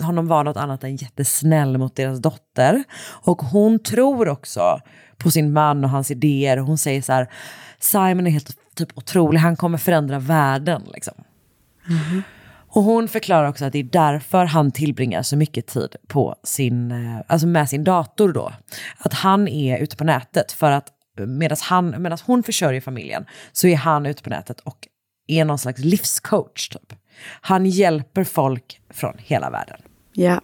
honom var något annat än jättesnäll mot deras dotter. Och hon tror också på sin man och hans idéer. Hon säger så här: Simon är helt typ otrolig, han kommer förändra världen liksom. Mm-hmm. Och hon förklarar också att det är därför han tillbringar så mycket tid på med sin dator då. Att han är ute på nätet för att medan hon försörjer familjen så är han ute på nätet och är någon slags livscoach typ. Han hjälper folk från hela världen. Ja. Yeah.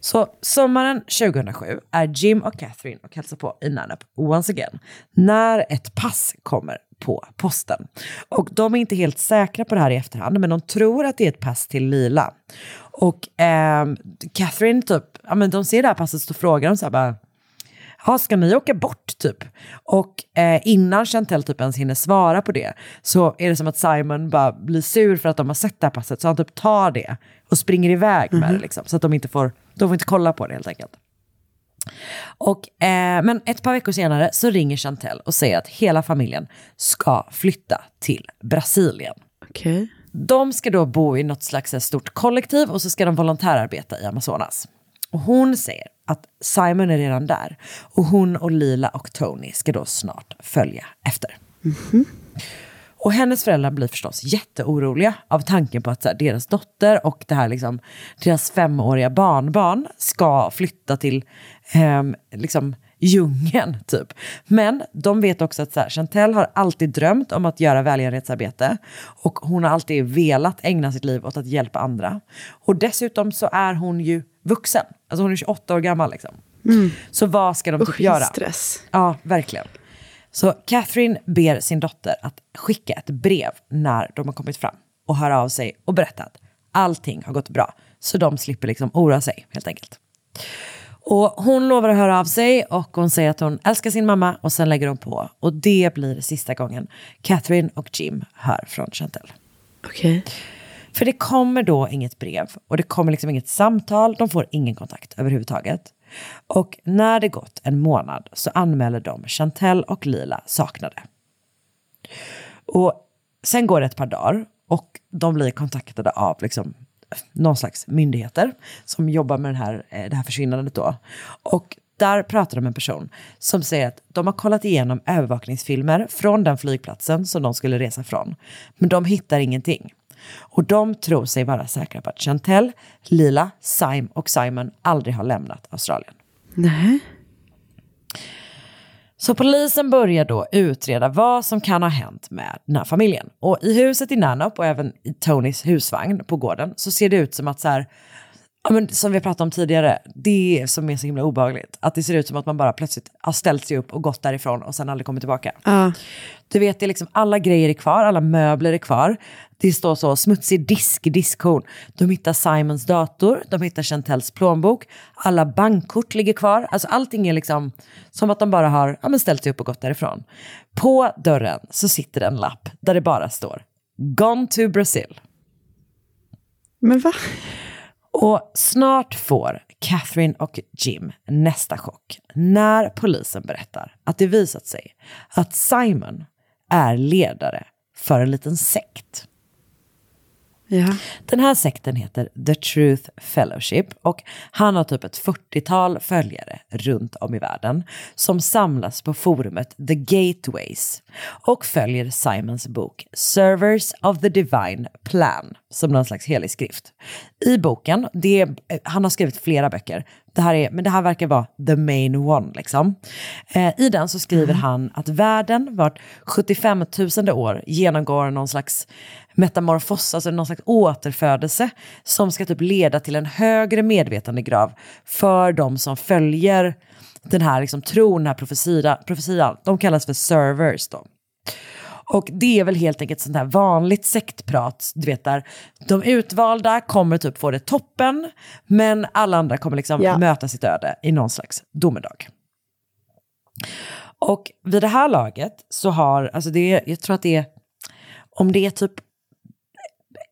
Så sommaren 2007 är Jim och Catherine och hälsar på i Nannup once again när ett pass kommer på posten. Och de är inte helt säkra på det här i efterhand, men de tror att det är ett pass till Lila. Och Catherine typ, ja men de ser det här passet och frågar dem så här bara: ja, ska ni åka bort typ? Och innan Chantelle typ ens hinner svara på det så är det som att Simon bara blir sur för att de har sett det här passet, så han typ tar det och springer iväg med det liksom, så att de får inte kolla på det helt enkelt. Och, men ett par veckor senare så ringer Chantelle och säger att hela familjen ska flytta till Brasilien. Okay. De ska då bo i något slags stort kollektiv och så ska de volontärarbeta i Amazonas. Och hon säger att Simon är redan där och hon och Lila och Tony ska då snart följa efter. Mm-hmm. Och hennes föräldrar blir förstås jätteoroliga av tanken på att så här, deras dotter och det här liksom, deras 5-åriga barnbarn ska flytta till liksom djungeln typ. Men de vet också att så här, Chantelle har alltid drömt om att göra välgörenhetsarbete och hon har alltid velat ägna sitt liv åt att hjälpa andra. Och dessutom så är hon ju vuxen. Alltså hon är 28 år gammal liksom. Mm. Så vad ska de typ göra? Stress. Ja, verkligen. Så Catherine ber sin dotter att skicka ett brev när de har kommit fram och höra av sig och berätta att allting har gått bra, så de slipper liksom oroa sig helt enkelt. Och hon lovar att höra av sig och hon säger att hon älskar sin mamma och sen lägger hon på. Och det blir sista gången Catherine och Jim hör från Chantelle. Okej. För det kommer då inget brev och det kommer liksom inget samtal. De får ingen kontakt överhuvudtaget. Och när det gått en månad så anmäler de Chantelle och Lila saknade. Och sen går det ett par dagar och de blir kontaktade av liksom någon slags myndigheter som jobbar med det här försvinnandet då. Och där pratar de med en person som säger att de har kollat igenom övervakningsfilmer från den flygplatsen som de skulle resa från. Men de hittar ingenting. Och de tror sig vara säkra på att Chantelle, Lila, Sim och Simon aldrig har lämnat Australien. Nej. Så polisen börjar då utreda vad som kan ha hänt med den här familjen. Och i huset i Nannup och även i Tonys husvagn på gården så ser det ut som att så här... Ja, men som vi pratade om tidigare, det som är så himla obehagligt. Att det ser ut som att man bara plötsligt har ställt sig upp och gått därifrån och sen aldrig kommit tillbaka. Du vet, det är liksom alla grejer är kvar, alla möbler är kvar. Det står så, smutsig disk i diskhorn. De hittar Simons dator, de hittar Chantelles plånbok. Alla bankkort ligger kvar. Alltså allting är liksom som att de bara har ställt sig upp och gått därifrån. På dörren så sitter en lapp där det bara står Gone to Brazil. Men vad? Och snart får Catherine och Jim nästa chock när polisen berättar att det visat sig att Simon är ledare för en liten sekt. Ja. Den här sekten heter The Truth Fellowship och han har typ ett 40-tal följare runt om i världen som samlas på forumet The Gateways och följer Simons bok Servers of the Divine Plan som någon slags helig skrift. I boken, han har skrivit flera böcker. Men det här verkar vara the main one liksom. I den så skriver han att världen vart 75 000 år genomgår någon slags metamorfos, alltså någon slags återfödelse som ska typ leda till en högre medvetandegrav för de som följer den här liksom tron, den här profetian. De kallas för servers då. Och det är väl helt enkelt sånt här vanligt sektprat, du vet där. De utvalda kommer typ få det toppen, men alla andra kommer liksom möta sitt öde i någon slags domedag. Och vid det här laget så har, alltså jag tror att det är, om det är typ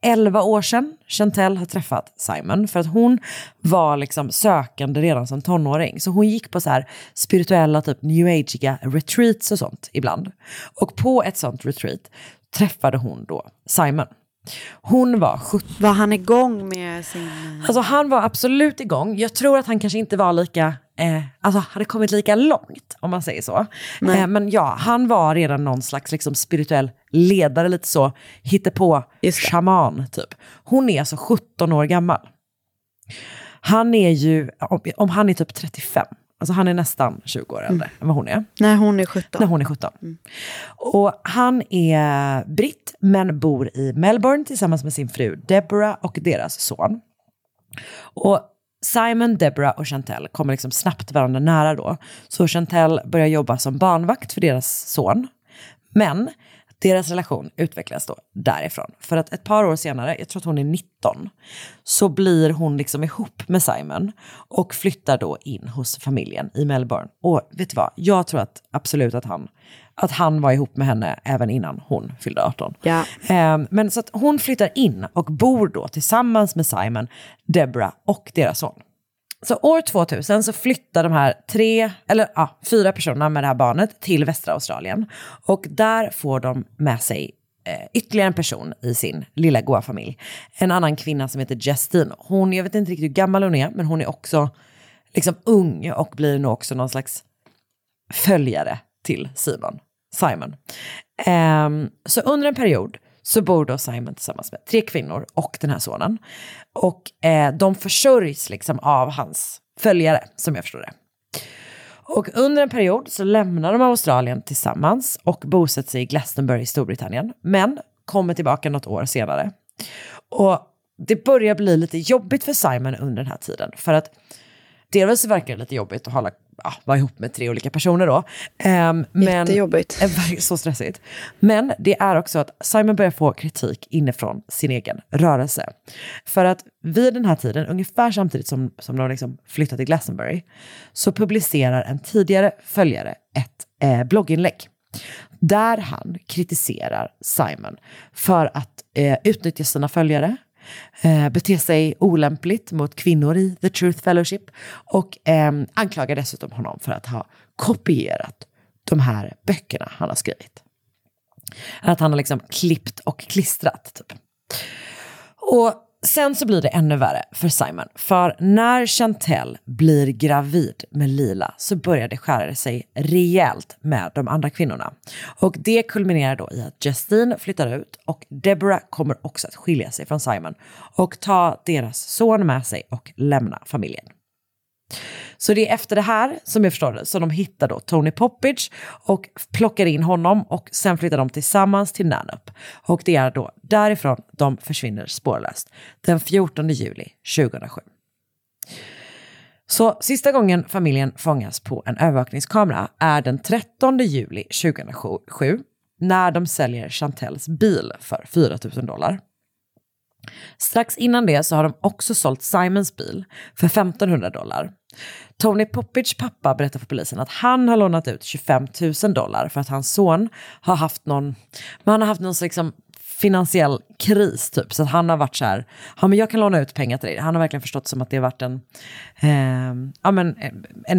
11 år sedan Chantelle har träffat Simon, för att hon var liksom sökande redan som tonåring. Så hon gick på så här spirituella typ new ageiga retreats och sånt ibland. Och på ett sånt retreat träffade hon då Simon. Hon var 17. Var han igång med sin... Alltså han var absolut igång. Jag tror att han kanske inte var lika... hade kommit lika långt om man säger så. Men ja, han var redan någon slags liksom spirituell ledare, lite så hittepå shaman typ. Hon är alltså 17 år gammal. Han är ju, om han är typ 35, alltså han är nästan 20 år äldre än vad hon är. När hon är 17. Mm. Och han är britt men bor i Melbourne tillsammans med sin fru Deborah och deras son. Och Simon, Deborah och Chantelle kommer liksom snabbt varandra nära då. Så Chantelle börjar jobba som barnvakt för deras son. Men deras relation utvecklas då därifrån. För att ett par år senare, jag tror att hon är 19, så blir hon liksom ihop med Simon. Och flyttar då in hos familjen i Melbourne. Och vet du vad? Jag tror att absolut att han var ihop med henne även innan hon fyllde 18. Ja. Men så att hon flyttar in och bor då tillsammans med Simon, Deborah och deras son. Så år 2000 så flyttar de här 4 personerna med det här barnet till västra Australien. Och där får de med sig ytterligare en person i sin lilla goa familj. En annan kvinna som heter Justine. Hon, jag vet inte riktigt hur gammal hon är, men hon är också liksom ung och blir nog också någon slags följare till Simon. Så under en period så bor då Simon tillsammans med 3 kvinnor och den här sonen. Och de försörjs liksom av hans följare, som jag förstår det. Och under en period så lämnar de Australien tillsammans och bosätter sig i Glastonbury i Storbritannien. Men kommer tillbaka något år senare. Och det börjar bli lite jobbigt för Simon under den här tiden. För att delvis verkar det lite jobbigt att vara ihop med 3 olika personer då. Jättejobbigt. Så stressigt. Men det är också att Simon börjar få kritik inifrån sin egen rörelse. För att vid den här tiden, ungefär samtidigt som de liksom flyttat till Glastonbury, så publicerar en tidigare följare ett blogginlägg. Där han kritiserar Simon för att utnyttja sina följare. beter sig olämpligt mot kvinnor i The Truth Fellowship och anklagar dessutom honom för att ha kopierat de här böckerna han har skrivit. Att han har liksom klippt och klistrat typ. Och sen så blir det ännu värre för Simon, för när Chantelle blir gravid med Lila så börjar det skära sig rejält med de andra kvinnorna. Och det kulminerar då i att Justine flyttar ut och Deborah kommer också att skilja sig från Simon och ta deras son med sig och lämna familjen. Så det är efter det här, som jag förstår det, som de hittar då Tony Poppich och plockar in honom och sen flyttar de tillsammans till Nannup. Och det är då därifrån de försvinner spårlöst den 14 juli 2007. Så sista gången familjen fångas på en övervakningskamera är den 13 juli 2007 när de säljer Chantelles bil för $4,000. Strax innan det så har de också sålt Simons bil för $1,500. Tony Poppichs pappa berättar för polisen att han har lånat ut $25,000 för att hans son har haft någon liksom finansiell kris typ, så att han har varit så här, ja men jag kan låna ut pengar till dig. Han har verkligen förstått som att det har varit en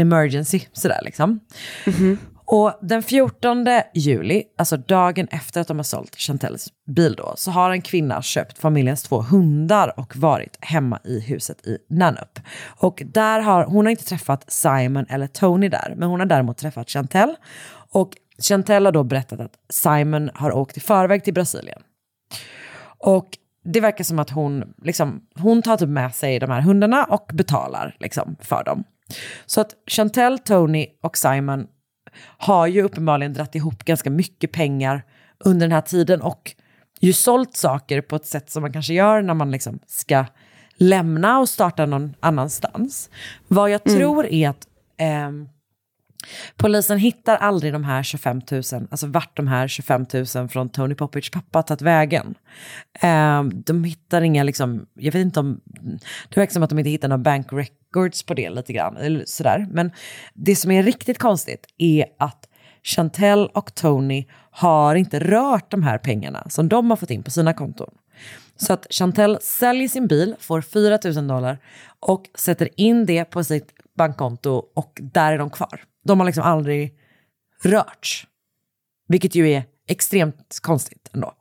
emergency sådär liksom. Mm-hmm. Och den 14 juli, alltså dagen efter att de har sålt Chantelles bil då, så har en kvinna köpt familjens 2 hundar och varit hemma i huset i Nannup. Och där hon har inte träffat Simon eller Tony där, men hon har däremot träffat Chantelle. Och Chantelle har då berättat att Simon har åkt i förväg till Brasilien. Och det verkar som att hon tar typ med sig de här hundarna och betalar liksom för dem. Så att Chantelle, Tony och Simon har ju uppenbarligen dratt ihop ganska mycket pengar under den här tiden och ju sålt saker på ett sätt som man kanske gör när man liksom ska lämna och starta någon annanstans. Vad jag tror är att polisen hittar aldrig de här 25 000, alltså vart de här 25 000 från Tony Poppichs pappa tagit vägen. De hittar inga liksom, jag vet inte om det verkar som att de inte hittar några bank records på det lite grann eller sådär. Men det som är riktigt konstigt är att Chantelle och Tony har inte rört de här pengarna som de har fått in på sina konton. Så att Chantelle säljer sin bil, får $4,000 och sätter in det på sitt bankkonto och där är de kvar. De har liksom aldrig rörts. Vilket ju är extremt konstigt ändå.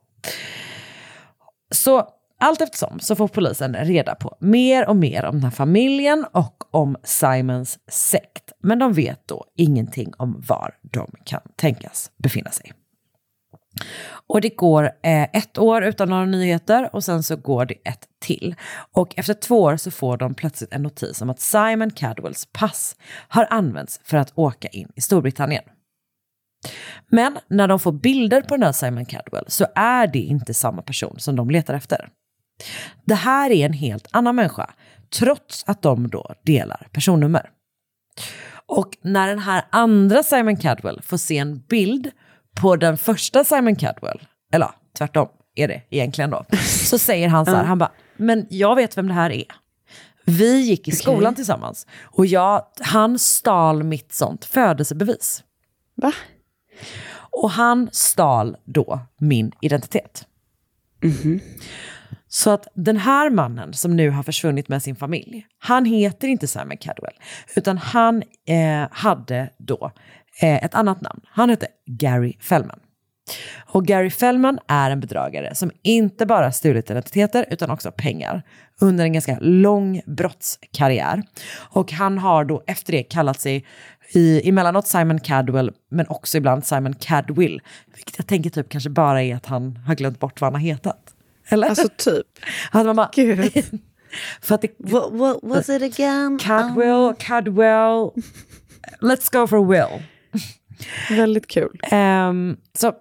Så allt eftersom så får polisen reda på mer och mer om den här familjen och om Simons sekt. Men de vet då ingenting om var de kan tänkas befinna sig. Och det går 1 år utan några nyheter och sen så går det 1 till. Och efter 2 år så får de plötsligt en notis om att Simon Kadwells pass har använts för att åka in i Storbritannien. Men när de får bilder på den här Simon Kadwell så är det inte samma person som de letar efter. Det här är en helt annan människa trots att de då delar personnummer. Och när den här andra Simon Kadwell får se en bild på den första Simon Kadwell, eller tvärtom är det egentligen då, så säger han så här, han bara, men jag vet vem det här är. Vi gick i skolan tillsammans och han stal mitt sånt födelsebevis. Va? Och han stal då min identitet. Mm-hmm. Så att den här mannen som nu har försvunnit med sin familj, han heter inte Simon Kadwell utan han hade då ett annat namn. Han heter Gary Fellman. Och Gary Fellman är en bedragare som inte bara stulit identiteter utan också pengar under en ganska lång brottskarriär. Och han har då efter det kallat sig emellanåt Simon Kadwell men också ibland Simon Kadwill. Vilket jag tänker typ kanske bara är att han har glömt bort vad han har hetat. Eller? Alltså typ. Han bara... för att det, what was it again? Kadwell. Let's go for Will. Väldigt kul. Så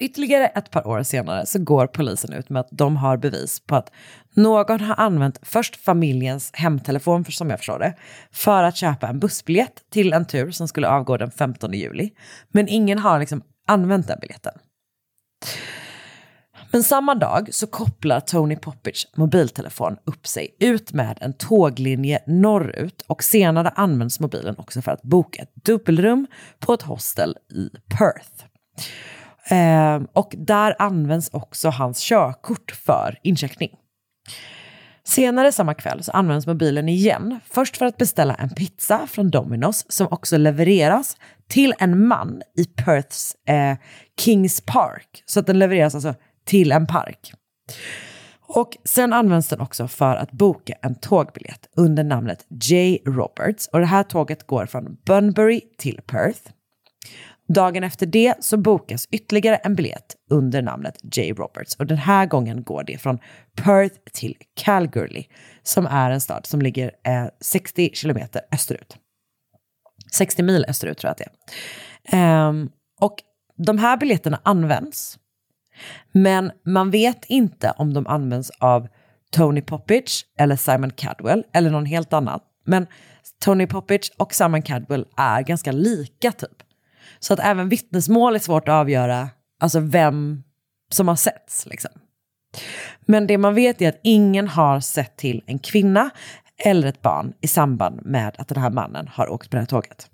ytterligare 1 par år senare så går polisen ut med att de har bevis på att någon har använt först familjens hemtelefon, för som jag förstår det, för att köpa en bussbiljett till en tur som skulle avgå den 15 juli. Men ingen har liksom använt den biljetten. Men samma dag så kopplar Tony Poppichs mobiltelefon upp sig ut med en tåglinje norrut och senare används mobilen också för att boka ett dubbelrum på ett hostel i Perth. Och där används också hans körkort för incheckning. Senare samma kväll så används mobilen igen. Först för att beställa en pizza från Domino's som också levereras till en man i Perths Kings Park. Så att den levereras alltså till en park. Och sen används den också för att boka en tågbiljett under namnet J. Roberts. Och det här tåget går från Bunbury till Perth. Dagen efter det så bokas ytterligare en biljett under namnet J. Roberts. Och den här gången går det från Perth till Calgary, som är en stad som ligger 60 kilometer österut. 60 mil österut tror jag att det är. Och de här biljetterna används. Men man vet inte om de används av Tony Poppich eller Simon Kadwell eller någon helt annan. Men Tony Poppich och Simon Kadwell är ganska lika typ. Så att även vittnesmål är svårt att avgöra, alltså vem som har setts liksom. Men det man vet är att ingen har sett till en kvinna eller ett barn i samband med att den här mannen har åkt på det här tåget.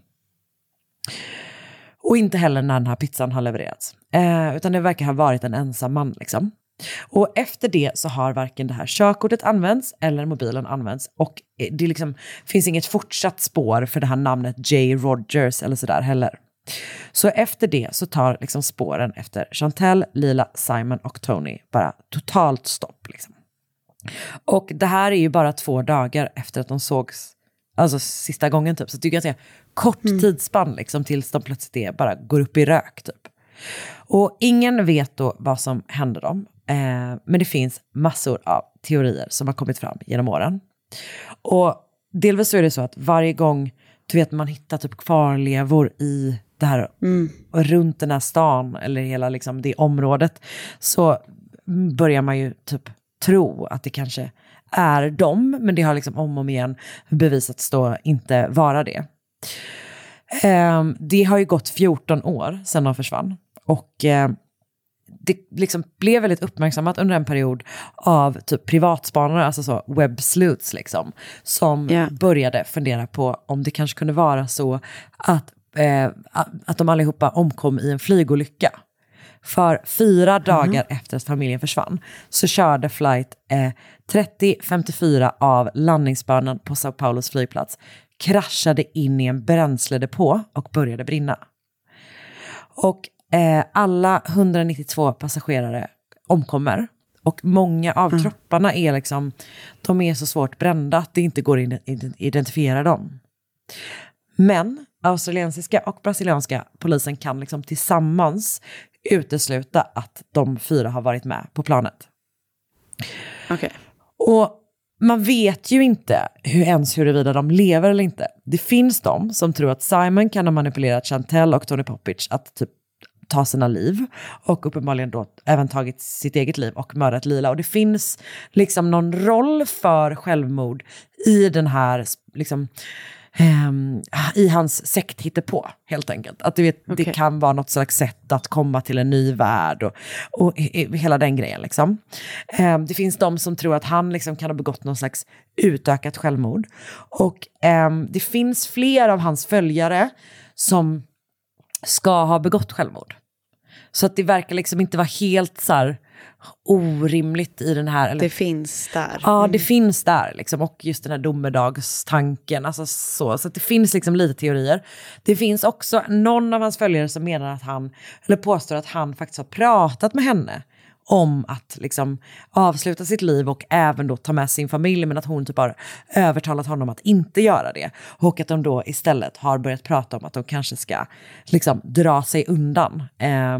Och inte heller när den här pizzan har levererats. Utan det verkar ha varit en ensam man liksom. Och efter det så har varken det här körkortet använts eller mobilen använts. Och det liksom, finns inget fortsatt spår för det här namnet J. Rogers eller sådär heller. Så efter det så tar liksom spåren efter Chantelle, Lila, Simon och Tony bara totalt stopp liksom. Och det här är ju bara 2 dagar efter att de sågs, alltså sista gången typ. Så det är ganska kort tidsspann liksom, tills de plötsligt är, bara går upp i rök typ. Och ingen vet då vad som hände dem, men det finns massor av teorier som har kommit fram genom åren. Och delvis så är det så att varje gång du vet man hittar typ kvarlevor i det här runt den här stan eller hela liksom det området, så börjar man ju typ tro att det kanske är dem, men det har liksom om och om igen bevisats då inte vara det. Det har ju gått 14 år sedan de försvann och det liksom blev väldigt uppmärksammat under en period av typ privatspanare, alltså så websleuths liksom, som började fundera på om det kanske kunde vara så att de allihopa omkom i en flygolycka. För 4 dagar efter att familjen försvann så körde flight 3054 av landningsbanan på Sao Paulos flygplats, kraschade in i en bränsledepå och började brinna. Och alla 192 passagerare omkommer. Och många av kropparna är liksom, de är så svårt brända att det inte går att identifiera dem. Men australiensiska och brasilianska polisen kan liksom tillsammans utesluta att de 4 har varit med på planet. Okay. Och man vet ju inte huruvida de lever eller inte. Det finns de som tror att Simon kan ha manipulerat Chantelle och Tony Poppich att typ ta sina liv, och uppenbarligen då även tagit sitt eget liv och mördat Lila. Och det finns liksom någon roll för självmord i den här liksom i hans sekt hittepå helt enkelt. Att du vet, det kan vara något slags sätt att komma till en ny värld och hela den grejen liksom. Det finns de som tror att han liksom kan ha begått någon slags utökat självmord, och det finns fler av hans följare som ska ha begått självmord. Så att det verkar liksom inte vara helt så här orimligt i den här. Eller, det finns där. Ja, det finns där liksom. Och just den här domedagstanken. Alltså så att det finns liksom lite teorier. Det finns också någon av hans följare som menar att han, eller påstår att han faktiskt har pratat med henne om att liksom avsluta sitt liv och även då ta med sin familj, men att hon typ har övertalat honom att inte göra det, och att de då istället har börjat prata om att de kanske ska liksom dra sig undan,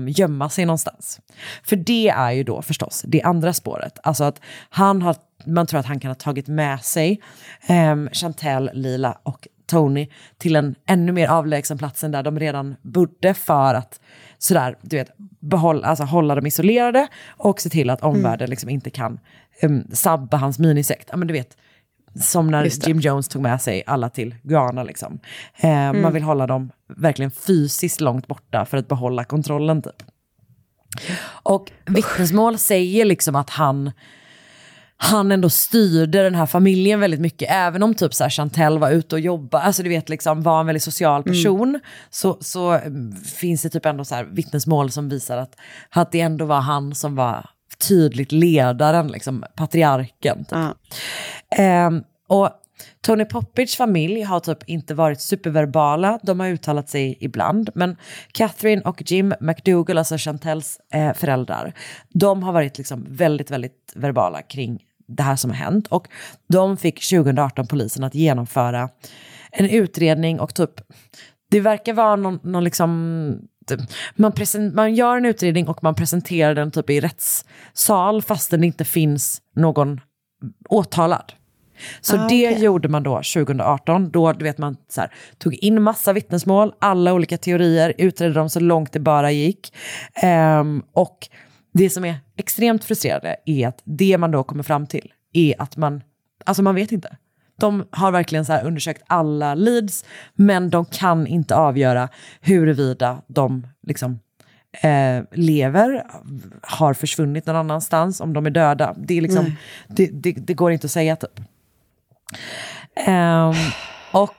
gömma sig någonstans. För det är ju då förstås det andra spåret, alltså att man tror att han kan ha tagit med sig Chantelle, Lila och Tony till en ännu mer avlägsen platsen där de redan bodde, för att sådär, du vet, hålla dem isolerade och se till att omvärlden liksom inte kan sabba hans minisekt. Ja, men du vet, som när Jim Jones tog med sig alla till Ghana liksom. Man vill hålla dem verkligen fysiskt långt borta för att behålla kontrollen typ. Och vittnesmål säger liksom att han han ändå styrde den här familjen väldigt mycket. Även om typ så här Chantelle var ute och jobbade, alltså du vet liksom, var en väldigt social person, så finns det typ ändå så här vittnesmål som visar att det ändå var han som var tydligt ledaren, liksom patriarken typ. Och Tony Poppichs familj har typ inte varit superverbala. De har uttalat sig ibland. Men Catherine och Jim McDougall, alltså Chantelles föräldrar, de har varit liksom väldigt, väldigt verbala kring det här som har hänt. Och de fick 2018 polisen att genomföra en utredning. Och typ, det verkar vara någon liksom... Man gör en utredning och man presenterar den typ i rättssal, fast det inte finns någon åtalad. Så det gjorde man då 2018. Då du vet man så här, tog in massa vittnesmål, alla olika teorier, utredde dem så långt det bara gick. Och det som är extremt frustrerande är att det man då kommer fram till är att man vet inte. De har verkligen så här undersökt alla leads, men de kan inte avgöra huruvida de liksom lever, har försvunnit någon annanstans, om de är döda. Det är liksom, det går inte att säga typ. Och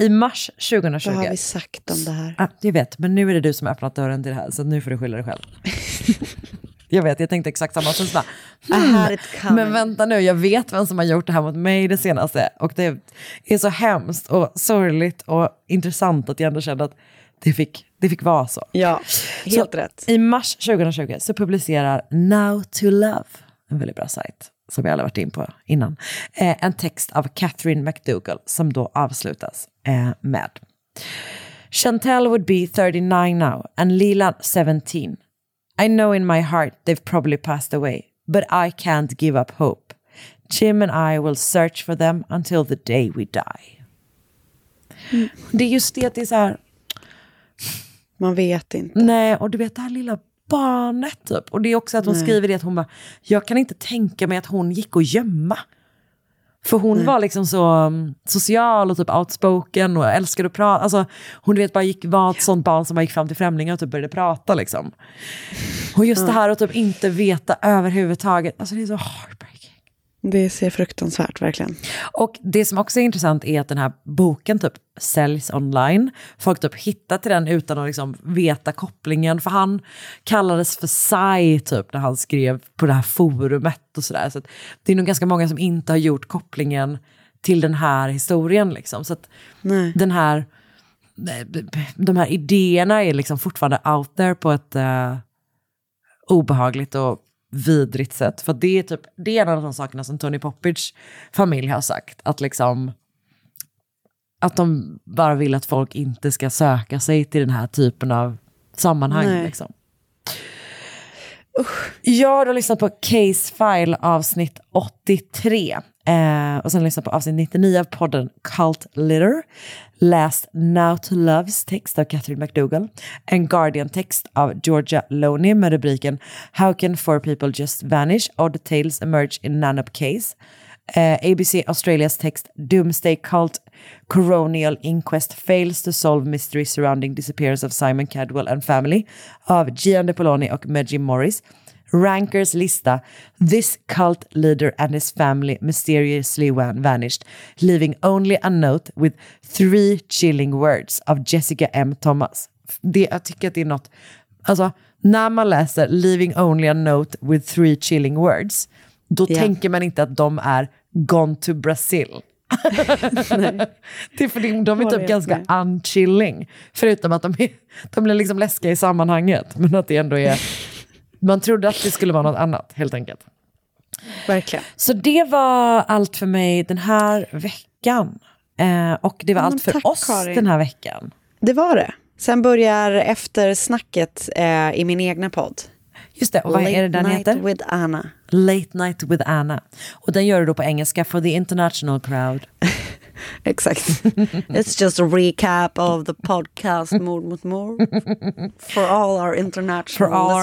i mars 2020... Vad har vi sagt om det här? Jag vet, men nu är det du som har öppnat dörren till det här, så nu får du skylla dig själv. Jag vet, jag tänkte exakt samma sak. Men vänta nu, jag vet vem som har gjort det här mot mig det senaste. Och det är så hemskt och sorgligt och intressant att jag ändå kände att det fick vara så. Ja, helt så, rätt. I mars 2020 så publicerar Now to Love, en väldigt bra sajt som vi alla varit in på innan, en text av Catherine McDougall som då avslutas med: Chantelle would be 39 now and Lila 17. I know in my heart they've probably passed away, but I can't give up hope. Jim and I will search for them until the day we die. Mm. Det är just det, det är så här... Man vet inte. Nej, och du vet det här lilla barnet typ. Och det är också att hon skriver det att hon bara, jag kan inte tänka mig att hon gick och gömma. För hon var liksom så social och typ outspoken och älskade att prata. Alltså hon du vet bara var ett sånt barn som bara gick fram till främlingar och typ började prata liksom. Och just det här att typ inte veta överhuvudtaget. Alltså det är så heartbreaking. Det ser fruktansvärt verkligen. Och det som också är intressant är att den här boken typ säljs online. Folk typ hittar till den utan att liksom veta kopplingen. För han kallades för Sai typ när han skrev på det här forumet och sådär. Så att det är nog ganska många som inte har gjort kopplingen till den här historien liksom. Så att de här idéerna är liksom fortfarande out there på ett obehagligt och vidrigt sätt. För det är typ det är en av de sakerna som Tony Poppichs familj har sagt, att liksom att de bara vill att folk inte ska söka sig till den här typen av sammanhang liksom. Jag har lyssnat på Case File avsnitt 83 och sen lyssnat på avsnitt 99 av podden Cult Litter, läst Now to Loves text av Catherine McDougall, en Guardian-text av Georgia Loney med rubriken How can four people just vanish? Odd tales emerge in Nannup case. ABC Australias text Doomsday Cult Coronial Inquest fails to solve mystery surrounding disappearance of Simon Kadwell and family av Gian De Poloni och Maggie Morris. Rankers lista This cult leader and his family mysteriously vanished, leaving only a note with 3 chilling words av Jessica M. Thomas. Det, jag tycker att det är något, alltså när man läser leaving only a note with 3 chilling words, då tänker man inte att de är gone to Brazil. Det är för de är typ ganska unchilling, förutom att de blir liksom läskiga i sammanhanget, men att det ändå är man trodde att det skulle vara något annat, helt enkelt. Verkligen. Så det var allt för mig den här veckan. Och det var allt för oss, Karin, den här veckan. Det var det. Sen börjar eftersnacket i min egna podd. Just det, och vad är det den heter? Late Night with Anna. Late Night with Anna. Och den gör du då på engelska för the international crowd. Exakt. It's just a recap of the podcast Mord mot Mord for all our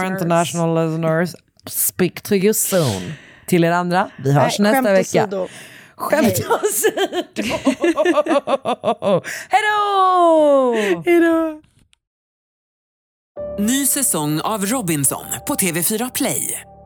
international listeners. Speak to you soon. Till er andra, vi hörs nästa vecka. Skämt åsido. Hej då! Ny säsong av Robinson på TV4 Play.